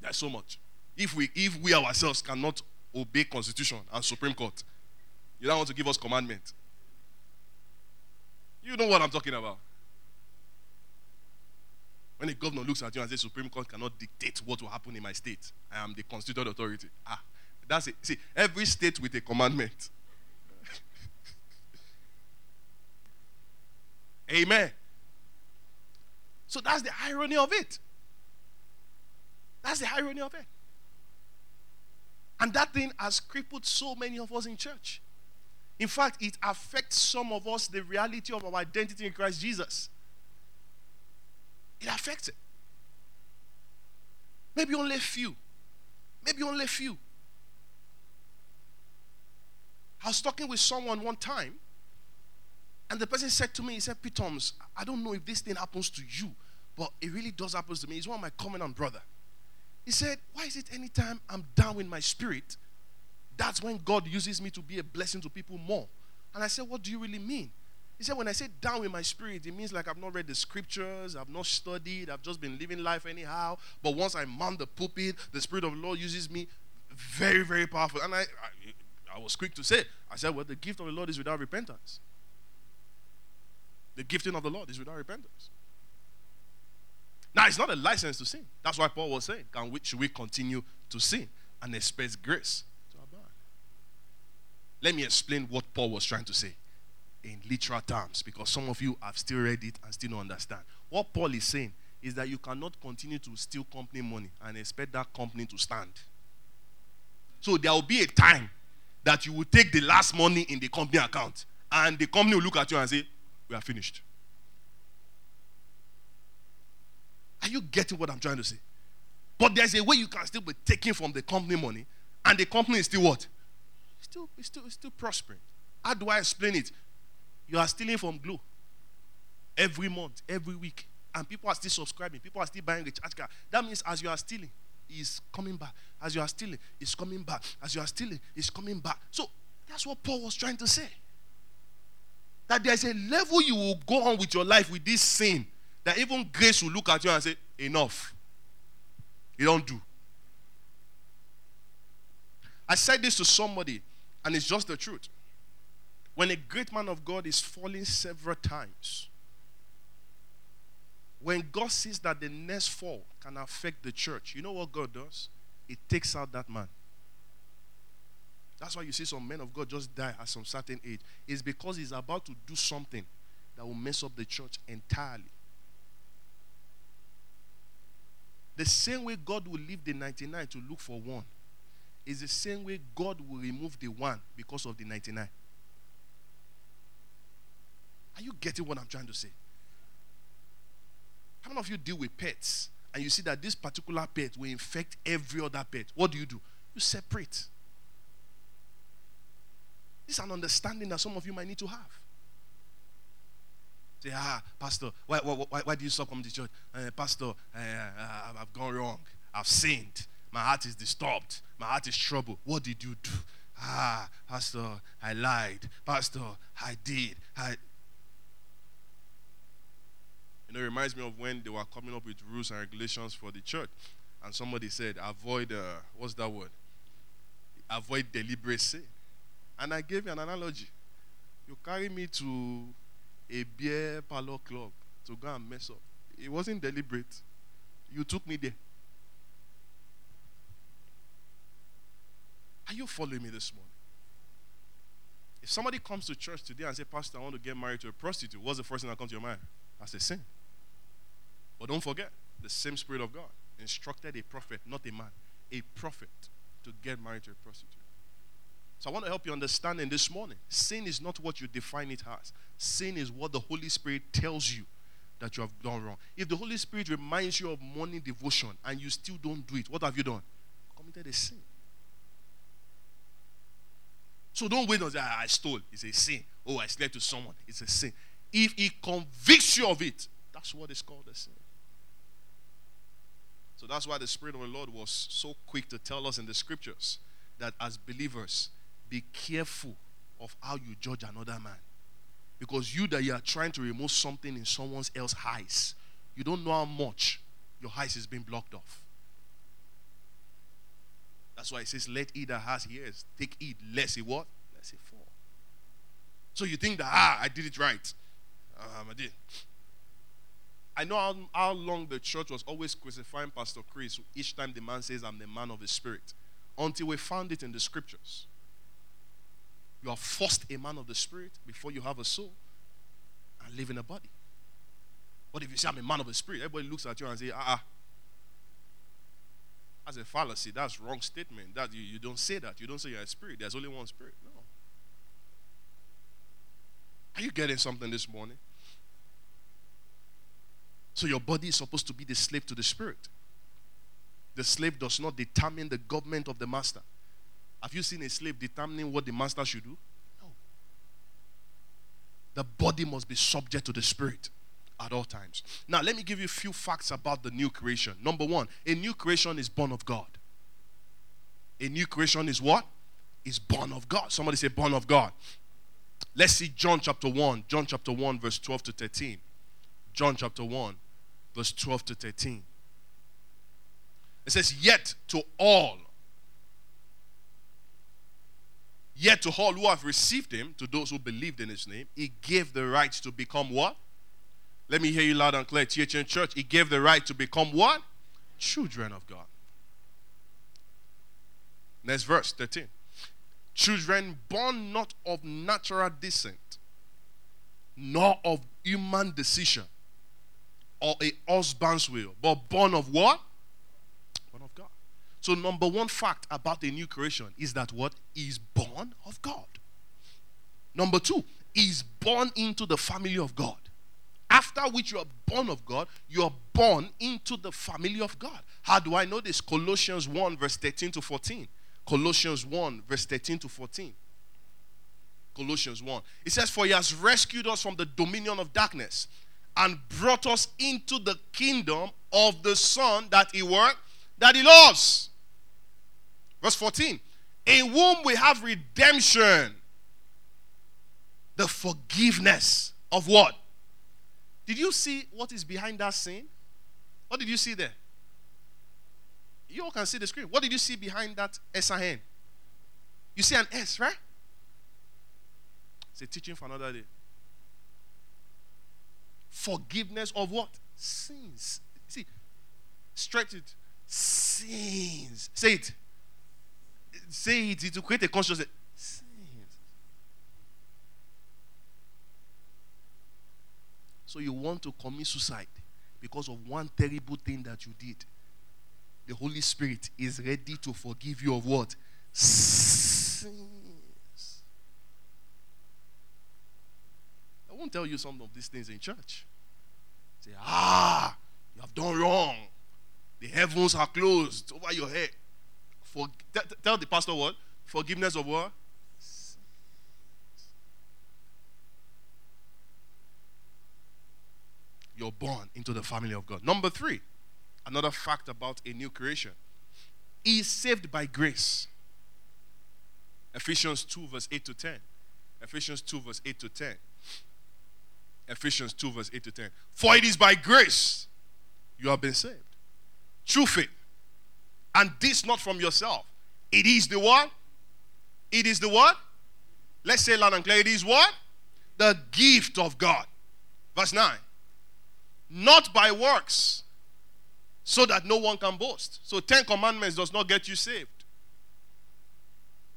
There's so much. If we if we ourselves cannot obey Constitution and Supreme Court, you don't want to give us commandments. You know what I'm talking about. When the governor looks at you and says, Supreme Court cannot dictate what will happen in my state. I am the constituted authority. Ah, that's it. See, every state with a commandment. Amen. So that's the irony of it. That's the irony of it. And that thing has crippled so many of us in church. In fact, it affects some of us the reality of our identity in Christ Jesus. It affects it. Maybe only a few. Maybe only a few. I was talking with someone one time. And the person said to me, he said, Pitoms, I don't know if this thing happens to you, but it really does happen to me. He's one of my covenant brother. He said, why is it anytime I'm down in my spirit, that's when God uses me to be a blessing to people more? And I said, what do you really mean? He said, when I sit down with my spirit, it means like I've not read the scriptures, I've not studied, I've just been living life anyhow. But once I mount the pulpit, the Spirit of the Lord uses me. Very, very powerful. And I, I, I was quick to say, I said, well, the gift of the Lord is without repentance. The gifting of the Lord is without repentance. Now, it's not a license to sin. That's why Paul was saying, can we, should we continue to sin and expect grace to abound? Let me explain what Paul was trying to say in literal terms, because some of you have still read it and still don't understand. What Paul is saying is that you cannot continue to steal company money and expect that company to stand. So there will be a time that you will take the last money in the company account, and the company will look at you and say, we are finished. Are you getting what I'm trying to say? But there's a way you can still be taking from the company money, and the company is still what? It's still, it's still, it's still prospering. How do I explain it? You are stealing from Glow every month, every week, and people are still subscribing. People are still buying the church card. That means as you are stealing, it's coming back. As you are stealing, it's coming back. As you are stealing, it's coming back. So that's what Paul was trying to say. That there's a level you will go on with your life with this sin that even grace will look at you and say, enough. You don't do. I said this to somebody, and it's just the truth. When a great man of God is falling several times, when God sees that the next fall can affect the church, you know what God does? It takes out that man. That's why you see some men of God just die at some certain age. It's because he's about to do something that will mess up the church entirely. The same way God will leave the ninety-nine to look for one is the same way God will remove the one because of the ninety-nine. Are you getting what I'm trying to say? How many of you deal with pets and you see that this particular pet will infect every other pet? What do you do? You separate. This is an understanding that some of you might need to have. Say, ah, Pastor, why, why, why, why do you stop coming to church? Uh, Pastor, uh, uh, I've gone wrong. I've sinned. My heart is disturbed. My heart is troubled. What did you do? Ah, Pastor, I lied. Pastor, I did. I... You know, it reminds me of when they were coming up with rules and regulations for the church. And somebody said, avoid, uh, what's that word? Avoid deliberate sin. And I gave you an analogy. You carry me to a beer parlor club to go and mess up. It wasn't deliberate. You took me there. Are you following me this morning? If somebody comes to church today and says, Pastor, I want to get married to a prostitute, what's the first thing that comes to your mind? That's a sin. But don't forget, the same Spirit of God instructed a prophet, not a man, a prophet, to get married to a prostitute. So I want to help you understand in this morning, sin is not what you define it as. Sin is what the Holy Spirit tells you that you have done wrong. If the Holy Spirit reminds you of morning devotion and you still don't do it, what have you done? Committed a sin. So don't wait until I stole. It's a sin. Oh, I slept with someone. It's a sin. If it convicts you of it, that's what is called a sin. So that's why the Spirit of the Lord was so quick to tell us in the scriptures that as believers, be careful of how you judge another man. Because you that you are trying to remove something in someone else's eyes, you don't know how much your eyes is being blocked off. That's why it says, let he that has ears take heed, lest he what? Lest he fall. So you think that, ah, I did it right. Um, I did. I know how, how long the church was always crucifying Pastor Chris each time the man says, I'm the man of the Spirit. Until we found it in the scriptures. You are first a man of the Spirit before you have a soul and live in a body. But if you say, I'm a man of the Spirit, everybody looks at you and says, ah, ah. That's a fallacy. That's a wrong statement. That you, you don't say that. You don't say you're a spirit. There's only one Spirit. No. Are you getting something this morning? So your body is supposed to be the slave to the Spirit. The slave does not determine the government of the master. Have you seen a slave determining what the master should do? No. The body must be subject to the Spirit at all times. Now, let me give you a few facts about the new creation. Number one, a new creation is born of God. A new creation is what? Is born of God. Somebody say born of God. Let's see John chapter one. John chapter one, verse twelve to thirteen. John chapter one, verse twelve to thirteen. It says, yet to all, yet to all who have received him, to those who believed in his name, he gave the right to become what? Let me hear you loud and clear, T H N Church. He gave the right to become what? Children of God. Next verse, thirteen. Children born not of natural descent, nor of human decision, or a husband's will, but born of what? Born of God. So number one fact about a new creation is that what? Is born of God. Number two, is born into the family of God. After which you are born of God, you are born into the family of God. How do I know this? Colossians one verse thirteen to fourteen. Colossians one verse thirteen to fourteen. Colossians one. It says, for he has rescued us from the dominion of darkness and brought us into the kingdom of the Son that he worked, that he loves. Verse fourteen. In whom we have redemption. The forgiveness of what? Did you see what is behind that sin? What did you see there? You all can see the screen. What did you see behind that S I N? You see an S, right? It's a teaching for another day. Forgiveness of what? Sins. See, stretch it. Sins. Say it. Say it. It will create a consciousness. So you want to commit suicide because of one terrible thing that you did. The Holy Spirit is ready to forgive you of what? Sins. I won't tell you some of these things in church. Say, ah, you have done wrong. The heavens are closed over your head. For, t- t- tell the pastor what? Forgiveness of what? You're born into the family of God. Number three, another fact about a new creation. He is saved by grace. Ephesians two verse eight to ten. Ephesians two verse eight to ten. Ephesians two verse eight to ten. For it is by grace you have been saved. Through faith. And this not from yourself. It is the what? It is the what? Let's say loud and clear. It is what? The gift of God. Verse nine. Not by works, so that no one can boast. So Ten Commandments does not get you saved.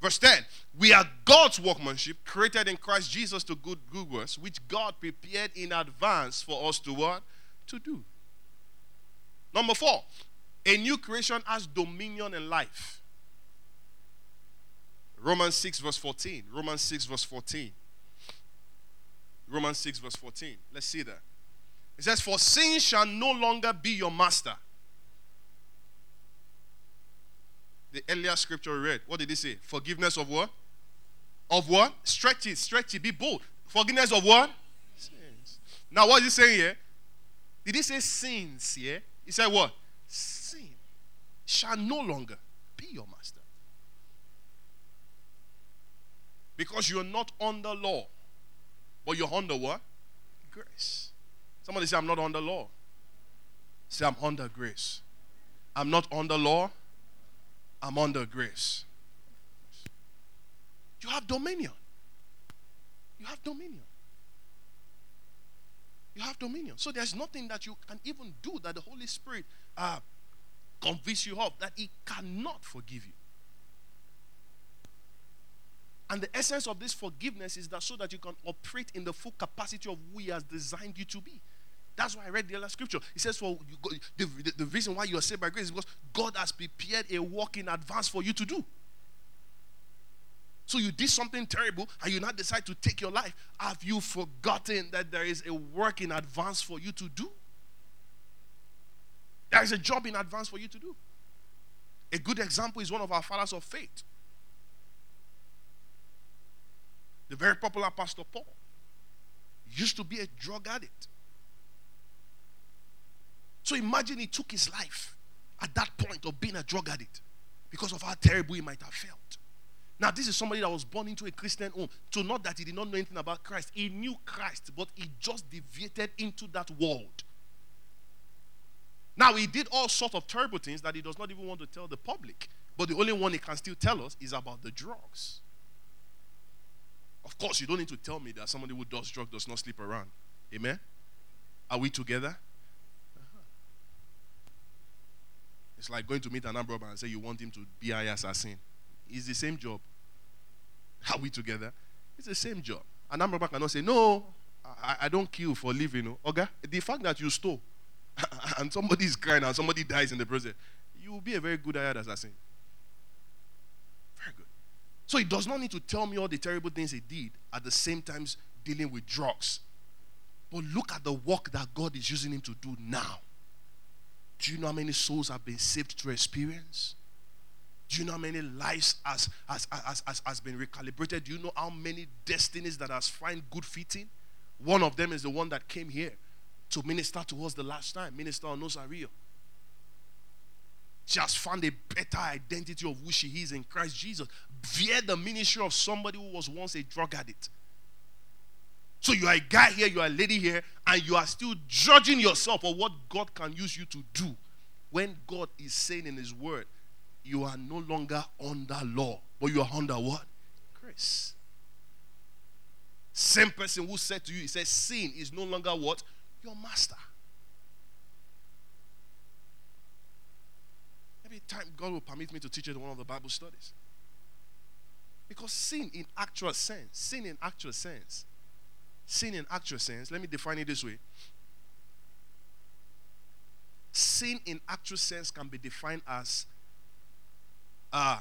Verse ten, we are God's workmanship, created in Christ Jesus to good good works, which God prepared in advance for us to what? To do. Number four, a new creation has dominion in life. Romans six verse fourteen. Romans six verse fourteen. Romans six verse fourteen. Let's see that. It says, for sin shall no longer be your master. The earlier scripture we read, what did it say? Forgiveness of what? Of what? Stretch it, stretch it, be bold. Forgiveness of what? Sins. Now what is it saying here? Did it say sins here? It said what? Sin shall no longer be your master. Because you're not under law, but you're under what? Grace. Somebody say, I'm not under law. Say, I'm under grace. I'm not under law. I'm under grace. You have dominion. You have dominion. You have dominion. So there's nothing that you can even do that the Holy Spirit uh, convince you of that he cannot forgive you. And the essence of this forgiveness is that so that you can operate in the full capacity of who he has designed you to be. That's why I read the other scripture. It says, "For you go, the, the, the reason why you are saved by grace is because God has prepared a work in advance for you to do." So you did something terrible, and you now decide to take your life. Have you forgotten that there is a work in advance for you to do? There is a job in advance for you to do. A good example is one of our fathers of faith, the very popular Pastor Paul. He used to be a drug addict. So imagine he took his life at that point of being a drug addict because of how terrible he might have felt. Now, this is somebody that was born into a Christian home. So not that he did not know anything about Christ. He knew Christ, but he just deviated into that world. Now, he did all sorts of terrible things that he does not even want to tell the public. But the only one he can still tell us is about the drugs. Of course, you don't need to tell me that somebody who does drugs does not sleep around. Amen? Are we together? Uh-huh. It's like going to meet an armed robber and say you want him to be an assassin. It's the same job. Are we together? It's the same job. An armed robber cannot say, no, I, I don't kill for living. No. Okay? The fact that you stole and somebody is crying and somebody dies in the process, you will be a very good hired assassin. Very good. So it does not need to tell me all the terrible things he did at the same time dealing with drugs. But look at the work that God is using him to do now. Do you know how many souls have been saved through experience? Do you know how many lives has, has, has, has, has been recalibrated? Do you know how many destinies that has found good fitting? One of them is the one that came here to minister to us the last time, Minister Onosario. She has found a better identity of who she is in Christ Jesus via the ministry of somebody who was once a drug addict. So you are a guy here, you are a lady here, and you are still judging yourself for what God can use you to do when God is saying in his word, you are no longer under law, but you are under what? Grace. Same person who said to you, he says, sin is no longer what? Your master. Every time God will permit me to teach at one of the Bible studies. Because sin in actual sense, sin in actual sense, sin in actual sense, let me define it this way. Sin in actual sense can be defined as Uh,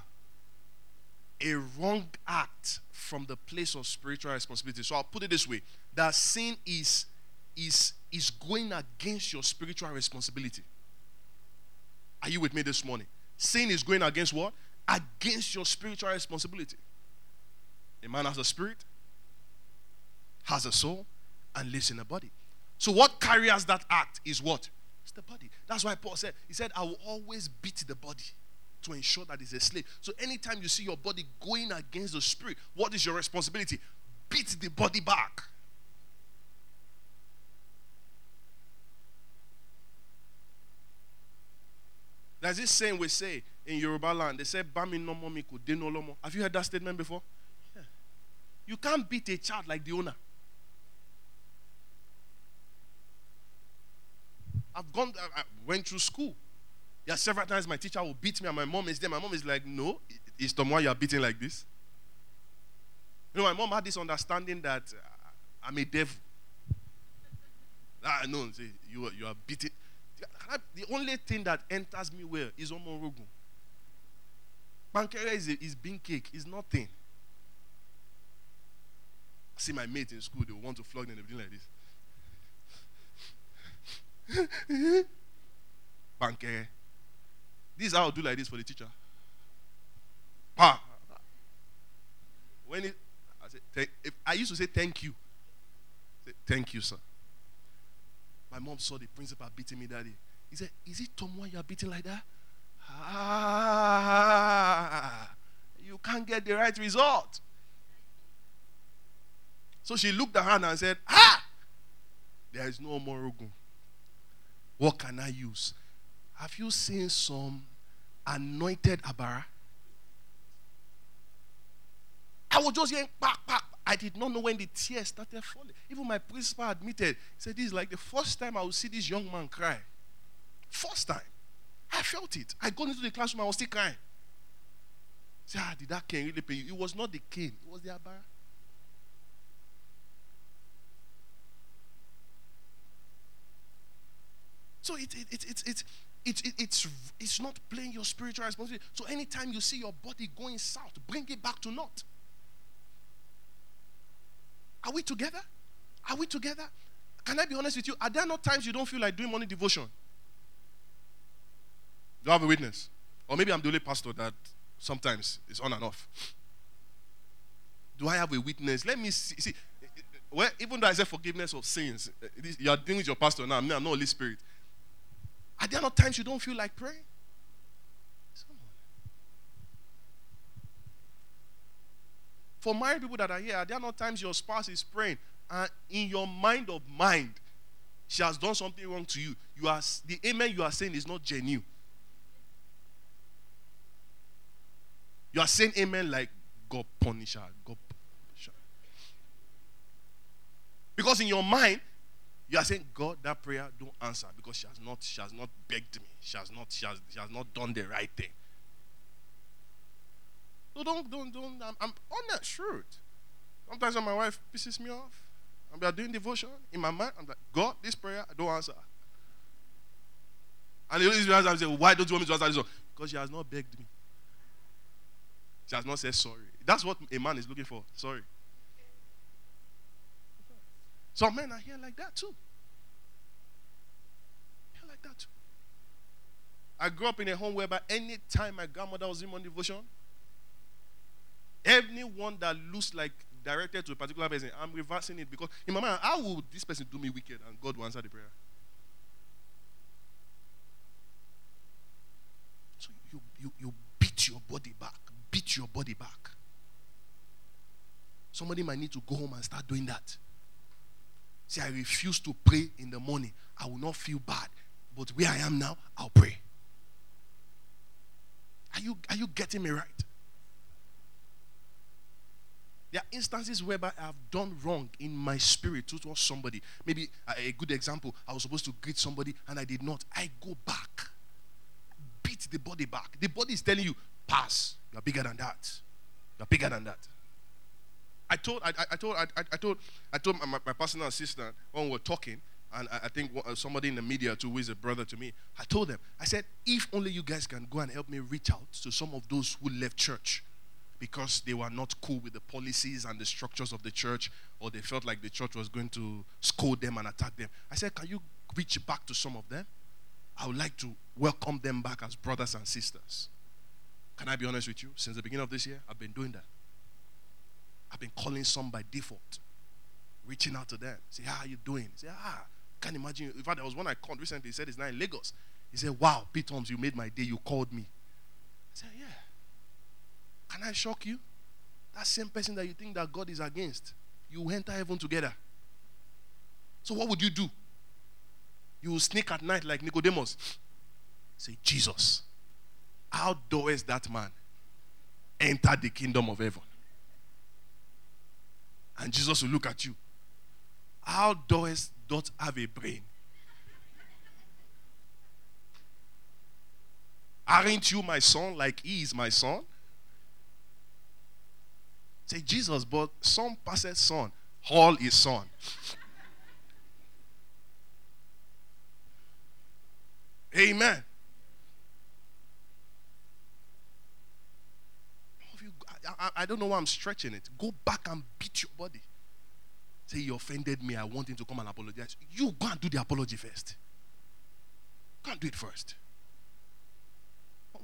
a wrong act from the place of spiritual responsibility. So I'll put it this way, that sin is, is, is going against your spiritual responsibility. Are you with me this morning? Sin is going against what? Against your spiritual responsibility. A man has a spirit, has a soul, and lives in a body. So what carries that act is what? It's the body. That's why Paul said, he said, I will always beat the body to ensure that it's a slave. So anytime you see your body going against the spirit, what is your responsibility? Beat the body back. There's this saying we say in Yoruba land, they say, Bami no momi ko de no lomo. Have you heard that statement before? Yeah. You can't beat a child like the owner. I've gone, I went through school. Yeah, several times my teacher will beat me and my mom is there. My mom is like, no, it's the one you are beating like this. You know, my mom had this understanding that uh, I'm a devil. Ah, no, see, you, you are beating. The only thing that enters me well is omorogun. Pankere is, is bean cake. It's nothing. I see my mates in school, they want to flog them and everything like this. Pankere. This is how I'll do like this for the teacher. Pa. When it, I, say, th- if I used to say thank you. Say, thank you, sir. My mom saw the principal beating me that day. He said, is it Tomo you are beating like that? Ah, you can't get the right result. So she looked at her and said, ah, there is no more Ogun. What can I use? Have you seen some anointed abara? I was just hearing, pack, pack. I did not know when the tears started falling. Even my principal admitted, he said, this is like the first time I will see this young man cry. First time. I felt it. I got into the classroom, I was still crying. I said, ah, did that cane really pay you? It was not the cane, it was the abara. So it, it, it, it, it, it, it, it's, it's not playing your spiritual responsibility. So anytime you see your body going south, bring it back to north. Are we together? Are we together? Can I be honest with you? Are there not times you don't feel like doing morning devotion? Do I have a witness? Or maybe I'm the only pastor that sometimes is on and off. Do I have a witness? Let me see. see well, even though I said forgiveness of sins, you are dealing with your pastor now. I'm not Holy Spirit. Are there not times you don't feel like praying? Someone. For married people that are here, are there not times your spouse is praying and in your mind of mind, she has done something wrong to you? You are, the amen you are saying is not genuine. You are saying amen like God punish her, God punish her. Because in your mind, you are saying, God, that prayer don't answer because she has not, she has not begged me. She has not, she has, she has not done the right thing. So don't, don't, don't. I'm, I'm honest, sure. Sometimes when my wife pisses me off, I'm like doing devotion in my mind. I'm like, God, this prayer I don't answer. And the only reason I'm saying, why don't you want me to answer this one? Because she has not begged me. She has not said sorry. That's what a man is looking for. Sorry. Some men are here like that too. Here like that too. I grew up in a home whereby any time my grandmother was in on devotion, anyone that looks like directed to a particular person, I'm reversing it because in my mind, how will this person do me wicked and God will answer the prayer? So you you you beat your body back. Beat your body back. Somebody might need to go home and start doing that. Say, I refuse to pray in the morning. I will not feel bad. But where I am now, I'll pray. Are you, are you getting me right? There are instances whereby I have done wrong in my spirit towards somebody. Maybe a, a good example, I was supposed to greet somebody and I did not. I go back. Beat the body back. The body is telling you, pass. You are bigger than that. You are bigger than that. I told I, I told I, I told I told my, my personal assistant when we were talking, and I, I think somebody in the media too, who is a brother to me, I told them, I said, if only you guys can go and help me reach out to some of those who left church because they were not cool with the policies and the structures of the church, or they felt like the church was going to scold them and attack them. I said, can you reach back to some of them? I would like to welcome them back as brothers and sisters. Can I be honest with you? Since the beginning of this year, I've been doing that. I've been calling some by default, reaching out to them. Say, how are you doing? Say, ah, can't imagine. In fact, there was one I called recently. He said, it's now in Lagos. He said, wow, Pete Holmes, you made my day. You called me. I said, yeah. Can I shock you? That same person that you think that God is against, you enter heaven together. So what would you do? You will sneak at night like Nicodemus. Say, Jesus, how does that man enter the kingdom of heaven? And Jesus will look at you. How does not have a brain? Aren't you my son like he is my son? Say, Jesus, but son passes son. All is son. Amen. I, I don't know why I'm stretching it. Go back and beat your body. Say, you offended me. I want him to come and apologize. You go and do the apology first. Go and do it first.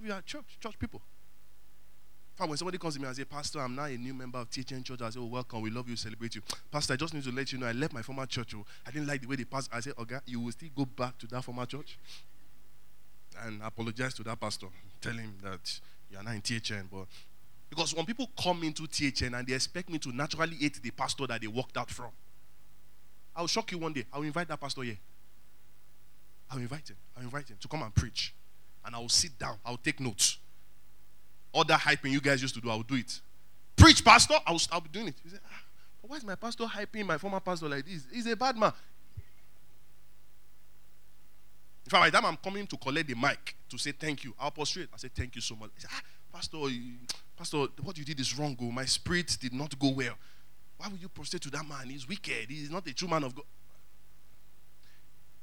We are church, church people. In fact, when somebody comes to me and says, Pastor, I'm now a new member of T H N Church, I say, oh, welcome. We love you. Celebrate you. Pastor, I just need to let you know, I left my former church. I didn't like the way they passed. I said, okay, you will still go back to that former church? And apologize to that pastor. Tell him that you are not in T H N, but... Because when people come into T H N and they expect me to naturally hate the pastor that they walked out from, I'll shock you one day. I'll invite that pastor here. I'll invite him. I'll invite him to come and preach. And I'll sit down. I'll take notes. All that hyping you guys used to do, I'll do it. Preach, pastor. I'll, I'll be doing it. You say, ah, but why is my pastor hyping my former pastor like this? He's a bad man. In fact, by the time I'm coming to collect the mic to say thank you, I'll prostrate. I'll say thank you so much. He say, ah, Pastor, Pastor, what you did is wrong. Go. My spirit did not go well. Why would you prostrate to that man? He's wicked. He's not a true man of God.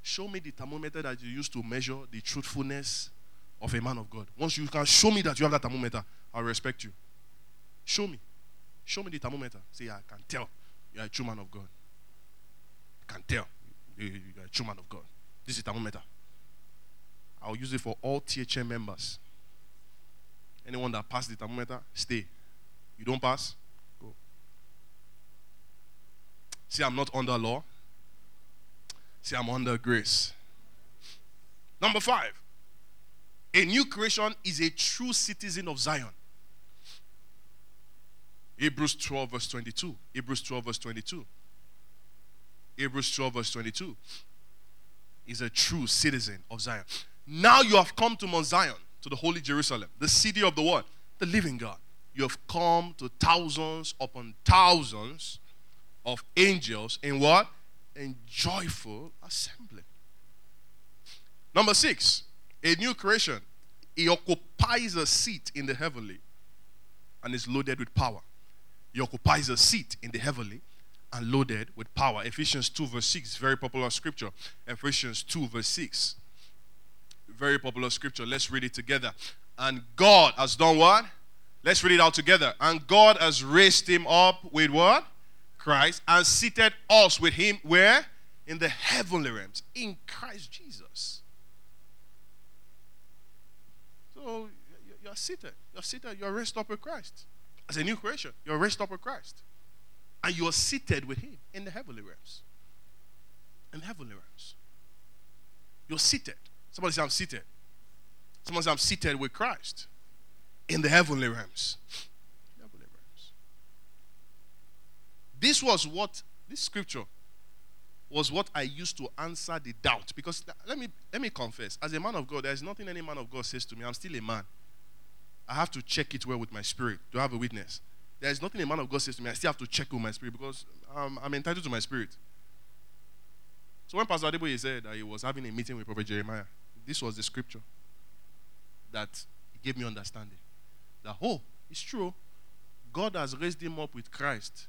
Show me the thermometer that you use to measure the truthfulness of a man of God. Once you can show me that you have that thermometer, I'll respect you. Show me. Show me the thermometer. Say, I can tell you're a true man of God. I can tell you're a true man of God. This is the thermometer. I'll use it for all T H M members. Anyone that passed the thermometer, stay. You don't pass, go. See, I'm not under law. See, I'm under grace. Number five, a new creation is a true citizen of Zion. Hebrews twelve verse twenty-two. Hebrews twelve verse twenty-two. Hebrews twelve verse twenty-two. Is a true citizen of Zion. Now you have come to Mount Zion, to the holy Jerusalem, the city of the what? The living God. You have come to thousands upon thousands of angels in what? In joyful assembly. Number six, a new creation. He occupies a seat in the heavenly and is loaded with power. He occupies a seat in the heavenly and loaded with power. Ephesians two verse six, very popular scripture. Ephesians two verse six, very popular scripture. Let's read it together. And God has done what? Let's read it out together. And God has raised him up with what? Christ, and seated us with him where? In the heavenly realms, in Christ Jesus. So you're seated. You're seated. You're raised up with Christ. As a new creation, you're raised up with Christ. And you're seated with him in the heavenly realms. In the heavenly realms. You're seated. Somebody say, I'm seated. Somebody say, I'm seated with Christ. In the heavenly realms. The heavenly realms. This was what, this scripture was what I used to answer the doubt. Because let me, let me confess, as a man of God, there is nothing any man of God says to me. I'm still a man. I have to check it well with my spirit. Do I have a witness? There is nothing a man of God says to me. I still have to check with my spirit because I'm, I'm entitled to my spirit. So when Pastor Adeboye said that he was having a meeting with Prophet Jeremiah, this was the scripture that gave me understanding. That, oh, it's true. God has raised him up with Christ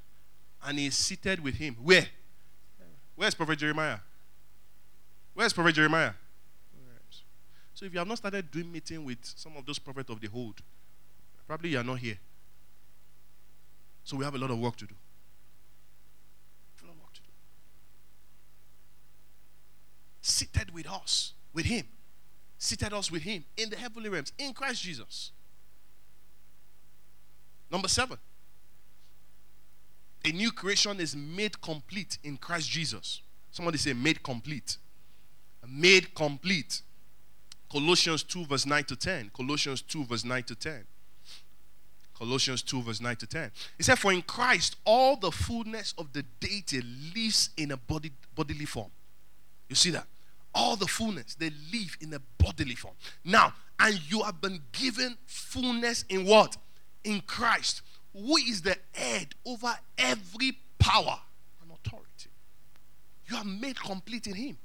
and he is seated with him. Where? Where's Prophet Jeremiah? Where's Prophet Jeremiah? So if you have not started doing meeting with some of those prophets of the old, probably you are not here. So we have a lot of work to do. A lot of work to do. Seated with us, with him. Seated us with him in the heavenly realms, in Christ Jesus. Number seven. A new creation is made complete in Christ Jesus. Somebody say made complete. Made complete. Colossians two verse nine to ten. Colossians two verse nine to ten. Colossians two verse nine to ten. It said, for in Christ all the fullness of the deity lives in a body, bodily form. You see that? All the fullness, they live in a bodily form. Now, and you have been given fullness in what? In Christ, who is the head over every power and authority. You are made complete in him.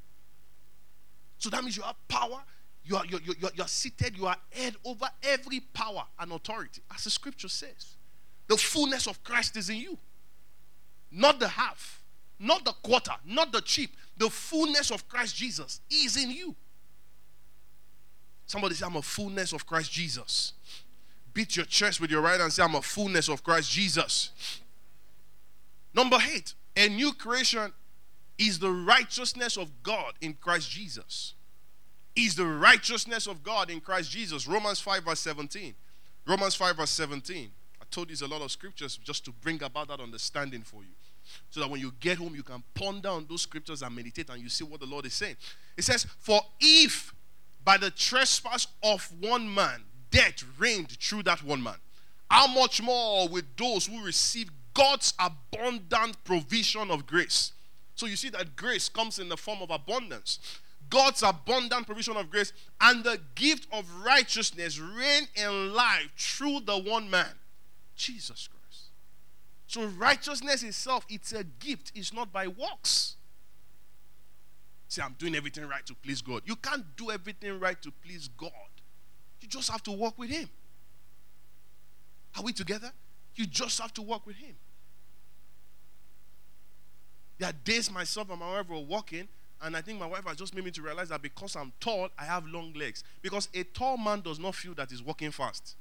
So that means you have power. You are, you, you, you, are, you are seated, you are head over every power and authority. As the scripture says, the fullness of Christ is in you. Not the half, not the quarter, not the cheap. The fullness of Christ Jesus is in you. Somebody say, I'm a fullness of Christ Jesus. Beat your chest with your right hand and say, I'm a fullness of Christ Jesus. Number eight, a new creation is the righteousness of God in Christ Jesus. Is the righteousness of God in Christ Jesus. Romans five verse seventeen. Romans five verse seventeen. I told you a lot of scriptures just to bring about that understanding for you. So that when you get home, you can ponder on those scriptures and meditate and you see what the Lord is saying. It says, for if by the trespass of one man, death reigned through that one man, how much more with those who receive God's abundant provision of grace. So you see that grace comes in the form of abundance. God's abundant provision of grace and the gift of righteousness reign in life through the one man, Jesus Christ. So righteousness itself, it's a gift. It's not by works. Say, I'm doing everything right to please God. You can't do everything right to please God. You just have to walk with him. Are we together? You just have to walk with him. There are days myself and my wife were walking, and I think my wife has just made me to realize that because I'm tall, I have long legs. Because a tall man does not feel that he's walking fast.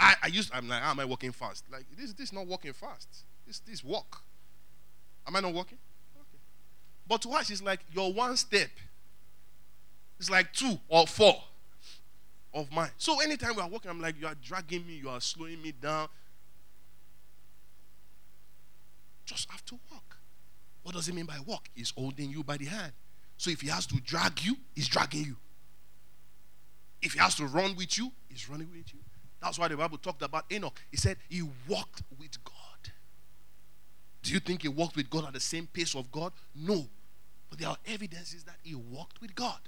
I, I used, I'm like, how am I walking fast? Like, this, this is not walking fast. This, this walk. Am I not walking? Okay. But to us, it's like your one step. It's like two or four of mine. So anytime we are walking, I'm like, you are dragging me, you are slowing me down. Just have to walk. What does it mean by walk? He's holding you by the hand. So if he has to drag you, he's dragging you. If he has to run with you, he's running with you. That's why the Bible talked about Enoch. He said he walked with God. Do you think he walked with God at the same pace of God? No. But there are evidences that he walked with God.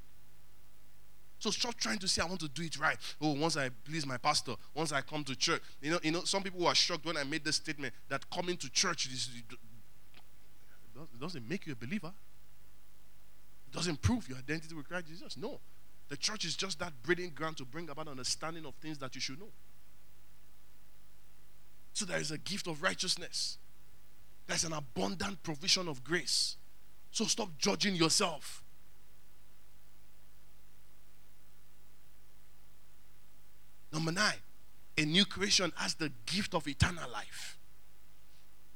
So stop trying to say, I want to do it right. Oh, once I please my pastor, once I come to church. You know, you know, some people were shocked when I made the statement that coming to church is, it doesn't make you a believer. It doesn't prove your identity with Christ Jesus. No. The church is just that breeding ground to bring about understanding of things that you should know. So there is a gift of righteousness. There's an abundant provision of grace. So stop judging yourself. Number nine, a new creation has the gift of eternal life.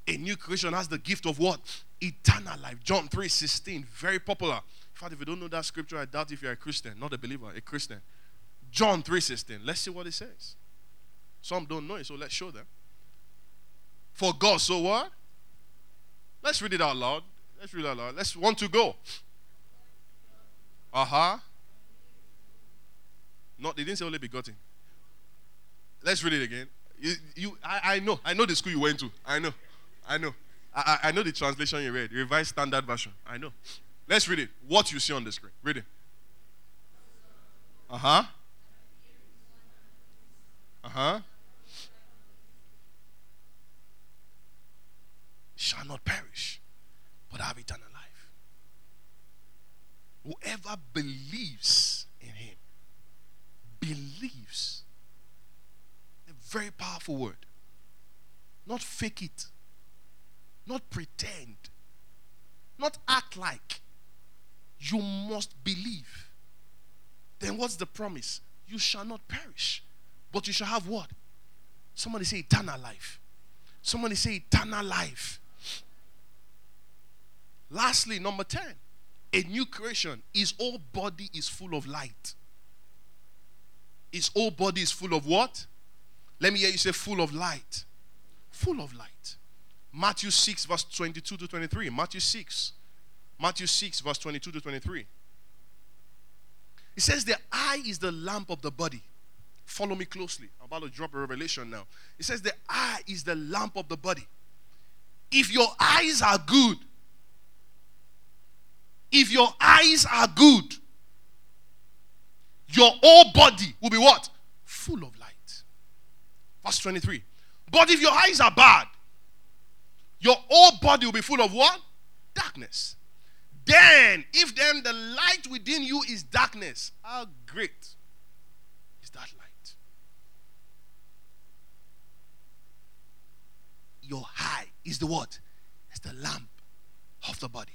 A new creation has the gift of what? Eternal life. John three sixteen, very popular. In fact, if you don't know that scripture, I doubt if you're a Christian, not a believer, a Christian. John three sixteen, let's see what it says. Some don't know it, so let's show them. For God, so what? Let's read it out loud. Let's read it out loud. Let's want to go. Uh-huh. No, they didn't say only begotten. Let's read it again. You, you I, I know. I know the school you went to. I know. I know. I, I know the translation you read. Revised Standard Version. I know. Let's read it. What you see on the screen. Read it. Uh-huh. Uh-huh. Shall not perish, but have eternal life. Whoever believes in him, believes. Very powerful word. Not fake it. Not pretend. Not act like. You must believe. Then what's the promise? You shall not perish, but you shall have what? Somebody say eternal life. Somebody say eternal life. Lastly, number ten. A new creation. His whole body is full of light. His whole body is full of what? Let me hear you say full of light. Full of light. Matthew six verse twenty-two to twenty-three. Matthew six. Matthew six verse twenty-two to twenty-three. It says the eye is the lamp of the body. Follow me closely. I'm about to drop a revelation now. It says the eye is the lamp of the body. If your eyes are good. If your eyes are good. Your whole body will be what? Full of light. Verse twenty-three. But if your eyes are bad, your whole body will be full of what? Darkness. Then, if then the light within you is darkness, how great is that light? Your eye is the what? It's the lamp of the body.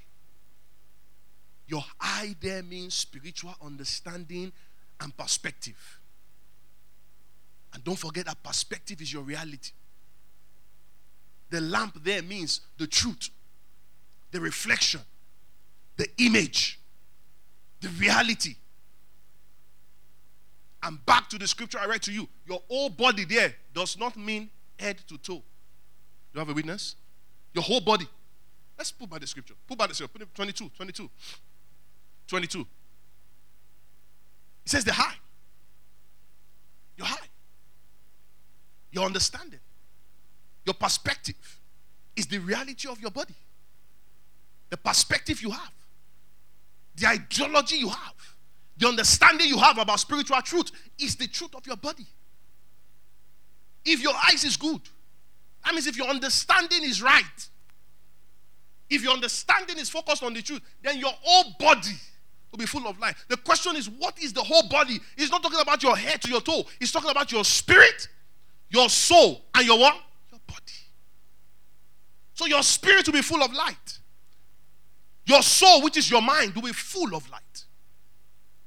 Your eye there means spiritual understanding and perspective. And don't forget that perspective is your reality. The lamp there means the truth, the reflection, the image, the reality. And back to the scripture I read to you. Your whole body there does not mean head to toe. Do you have a witness? Your whole body. Let's put by the scripture. Put by the scripture. Put twenty-two, twenty-two, twenty-two. It says the high. Your high. Your understanding, your perspective is the reality of your body. The perspective you have, the ideology you have, the understanding you have about spiritual truth is the truth of your body. If your eyes is good, that means if your understanding is right, if your understanding is focused on the truth, then your whole body will be full of light. The question is, what is the whole body? It's not talking about your head to your toe. It's talking about your spirit, your soul, and your what? Your body. So your spirit will be full of light. Your soul, which is your mind, will be full of light.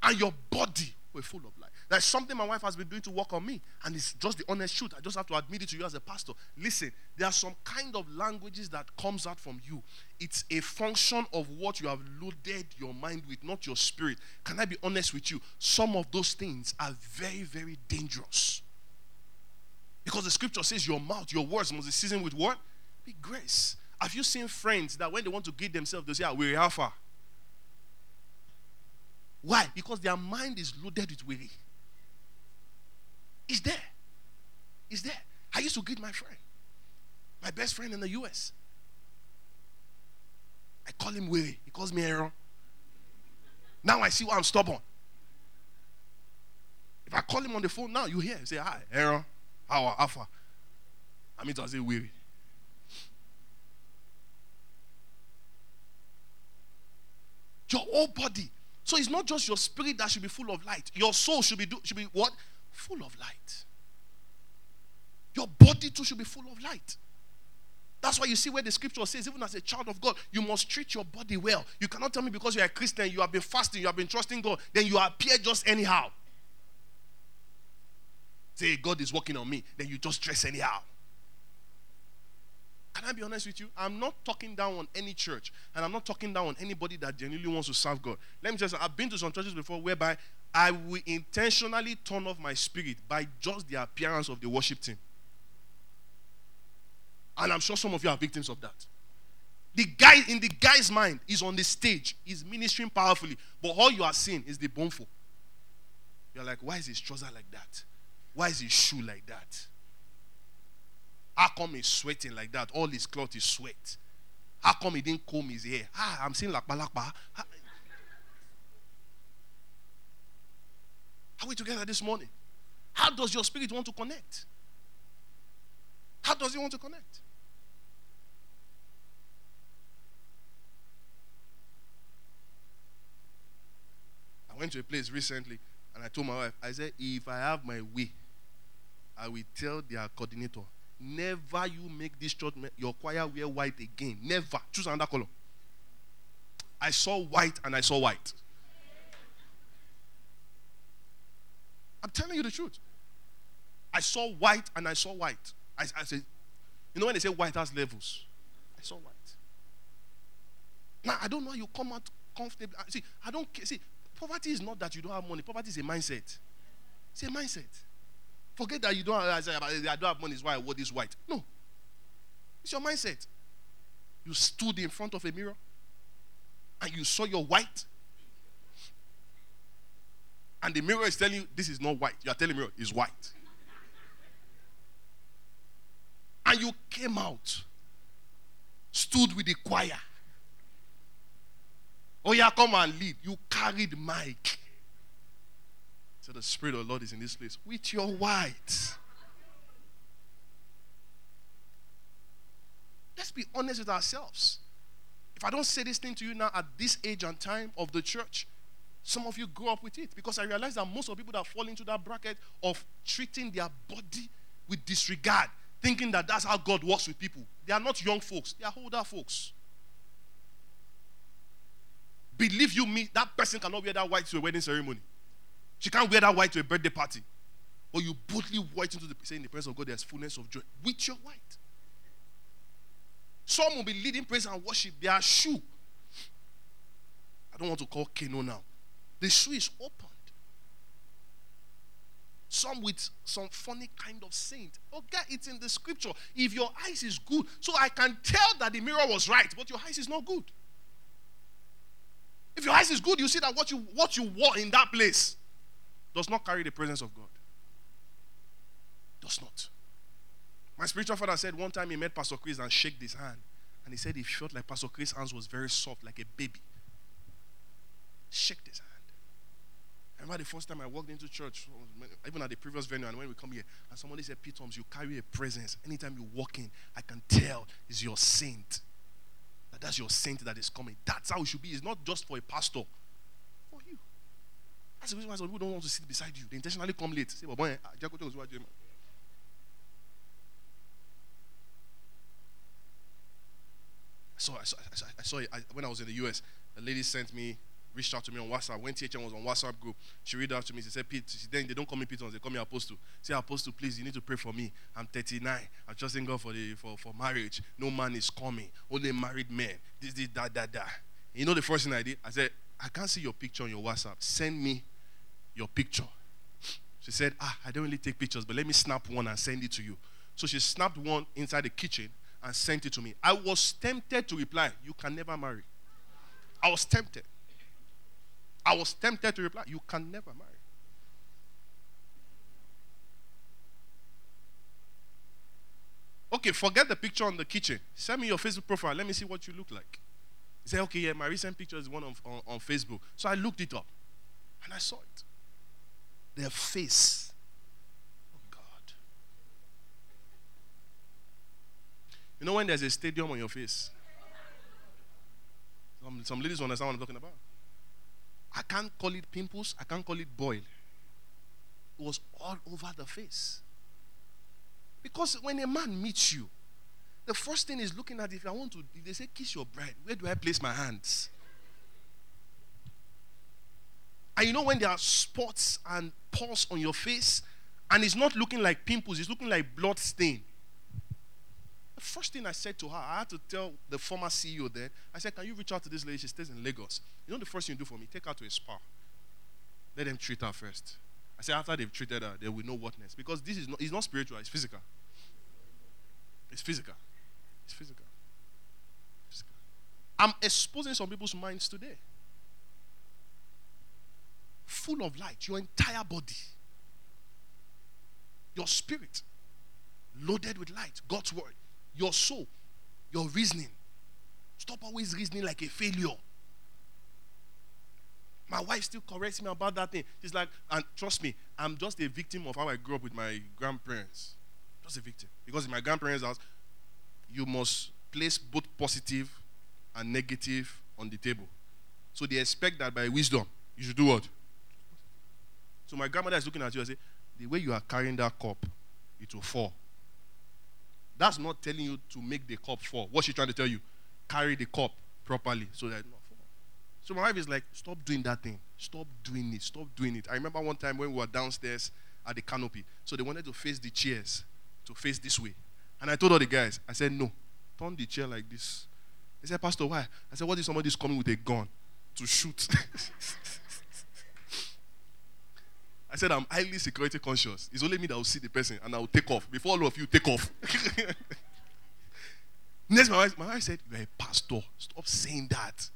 And your body will be full of light. That's something my wife has been doing to work on me. And it's just the honest truth. I just have to admit it to you as a pastor. Listen, there are some kind of languages that comes out from you. It's a function of what you have loaded your mind with, not your spirit. Can I be honest with you? Some of those things are very, very dangerous. Because the scripture says your mouth, your words must be seasoned with what? With grace. Have you seen friends that when they want to get themselves, they say, we're alpha. Why? Because their mind is loaded with worry. It's there. It's there. I used to greet my friend, my best friend in the U S I call him Willie. He calls me Aaron. Now I see why I'm stubborn. If I call him on the phone now, you hear. You say, hi, Aaron. How are Alpha? I mean, I say Willie. Your whole body. So it's not just your spirit that should be full of light. Your soul should be do, should be what? Full of light. Your body too should be full of light. That's why you see where the scripture says, even as a child of God, you must treat your body well. You cannot tell me because you are a Christian, you have been fasting, you have been trusting God, then you appear just anyhow. Say, God is working on me, then you just dress anyhow. Can I be honest with you? I'm not talking down on any church, and I'm not talking down on anybody that genuinely wants to serve God. Let me just say, I've been to some churches before whereby I will intentionally turn off my spirit by just the appearance of the worship team. And I'm sure some of you are victims of that. The guy in the guy's mind is on the stage, he's ministering powerfully, but all you are seeing is the bonfire. You're like, why is his trouser like that? Why is his shoe like that? How come he's sweating like that? All his cloth is sweat. How come he didn't comb his hair? Ah, I'm seeing lakpa lakpa. Ah. Are we together this morning? How does your spirit want to connect? How does he want to connect? I went to a place recently and I told my wife, I said, if I have my way, I will tell their coordinator, never you make this church, your choir wear white again. Never. Choose another color. I saw white and I saw white. I'm telling you the truth. I saw white and I saw white. I, I said, you know when they say white has levels? I saw white. Now, I don't know how you come out comfortable. See, I don't see, poverty is not that you don't have money. Poverty is a mindset. It's a mindset. Forget that you don't have, I don't have money is why I wore this white. No. It's your mindset. You stood in front of a mirror and you saw your white. And the mirror is telling you, this is not white. You are telling the mirror, it's white. And you came out, stood with the choir. Oh yeah, come and lead. You carried mic. So the Spirit of the Lord is in this place with your white. Let's be honest with ourselves. If I don't say this thing to you now at this age and time of the church, some of you grew up with it, because I realize that most of the people that fall into that bracket of treating their body with disregard, thinking that that's how God works with people. They are not young folks. They are older folks. Believe you me, that person cannot wear that white to a wedding ceremony. She can't wear that white to a birthday party. But you boldly white into the, say in the presence of God, there's fullness of joy with your white. Some will be leading praise and worship. Their shoe. I don't want to call Keno now. The shoe is open. Some with some funny kind of saint. Okay, it's in the scripture. If your eyes is good, so I can tell that the mirror was right, but your eyes is not good. If your eyes is good, you see that what you what you wore in that place does not carry the presence of God. Does not. My spiritual father said one time he met Pastor Chris and shook his hand, and he said he felt like Pastor Chris' hands was very soft, like a baby. Shook his hand. I remember the first time I walked into church, even at the previous venue, and when we come here, and somebody said, Pete Holmes, you carry a presence. Anytime you walk in, I can tell it's your saint. That that's your saint that is coming. That's how it should be. It's not just for a pastor. For you. That's the reason why some people don't want to sit beside you. They intentionally come late. Say, boy, so I saw, I saw, I saw it I, when I was in the U S. A lady sent me reached out to me on WhatsApp. When T H M was on WhatsApp group, she reached out to me. She said, Pete, she, then they don't call me Pete, they call me Apostle. Say, Apostle, please, you need to pray for me. I'm thirty-nine. I'm trusting God for the for, for marriage. No man is coming. Only married men. This, this, that, that, that. You know the first thing I did? I said, I can't see your picture on your WhatsApp. Send me your picture. She said, ah, I don't really take pictures, but let me snap one and send it to you. So she snapped one inside the kitchen and sent it to me. I was tempted to reply, you can never marry. I was tempted. I was tempted to reply, you can never marry. okay, forget the picture on the kitchen. Send me your Facebook profile. Let me see what you look like. He said, okay, yeah, my recent picture is one on, on, on Facebook. So I looked it up, and I saw it. Their face. Oh, God. You know when there's a stadium on your face? Some, some ladies understand what I'm talking about. I can't call it pimples. I can't call it boil. It was all over the face. Because when a man meets you, the first thing is looking at, if I want to, they say, kiss your bride. Where do I place my hands? And you know when there are spots and pores on your face, and it's not looking like pimples, it's looking like blood stain. The first thing I said to her, I had to tell the former C E O there, I said, can you reach out to this lady? She stays in Lagos. You know the first thing you do for me? Take her to a spa. Let them treat her first. I said, after they've treated her, they will know what next. Because this is not, it's not spiritual, it's physical. It's physical. It's physical. physical. I'm exposing some people's minds today. Full of light, your entire body, your spirit, loaded with light, God's word, your soul, your reasoning. Stop always reasoning like a failure. My wife still corrects me about that thing. She's like, and trust me, I'm just a victim of how I grew up with my grandparents. Just a victim. Because in my grandparents' house, you must place both positive and negative on the table. So they expect that by wisdom, you should do what? So my grandmother is looking at you and say, the way you are carrying that cup, it will fall. That's not telling you to make the cup fall. What's she trying to tell you? Carry the cup properly so that it will not fall. So my wife is like, stop doing that thing. Stop doing it. Stop doing it. I remember one time when we were downstairs at the canopy. So they wanted to face the chairs, to face this way. And I told all the guys, I said, no, turn the chair like this. They said, Pastor, why? I said, what if somebody is coming with a gun to shoot? I said, I'm highly security conscious. It's only me that will see the person and I will take off. Before all of you, take off. Next, my wife, my wife said, you're a pastor. Stop saying that.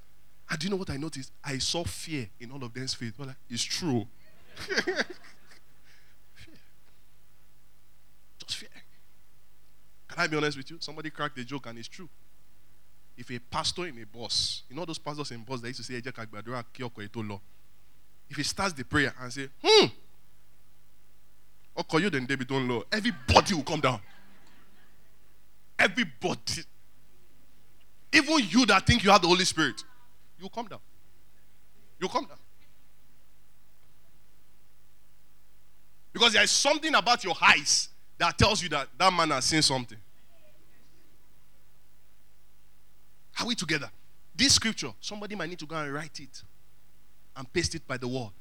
And do you know what I noticed? I saw fear in all of them's face. Well, like, it's true. Fear. Just fear. Can I be honest with you? Somebody cracked a joke and it's true. If a pastor in a bus, you know those pastors in bus that used to say, if he starts the prayer and say, hmm, okay, you then David don't know, everybody will come down. Everybody. Even you that think you have the Holy Spirit, you'll come down. You'll come down. Because there is something about your eyes that tells you that that man has seen something. Are we together? This scripture, somebody might need to go and write it and paste it by the wall.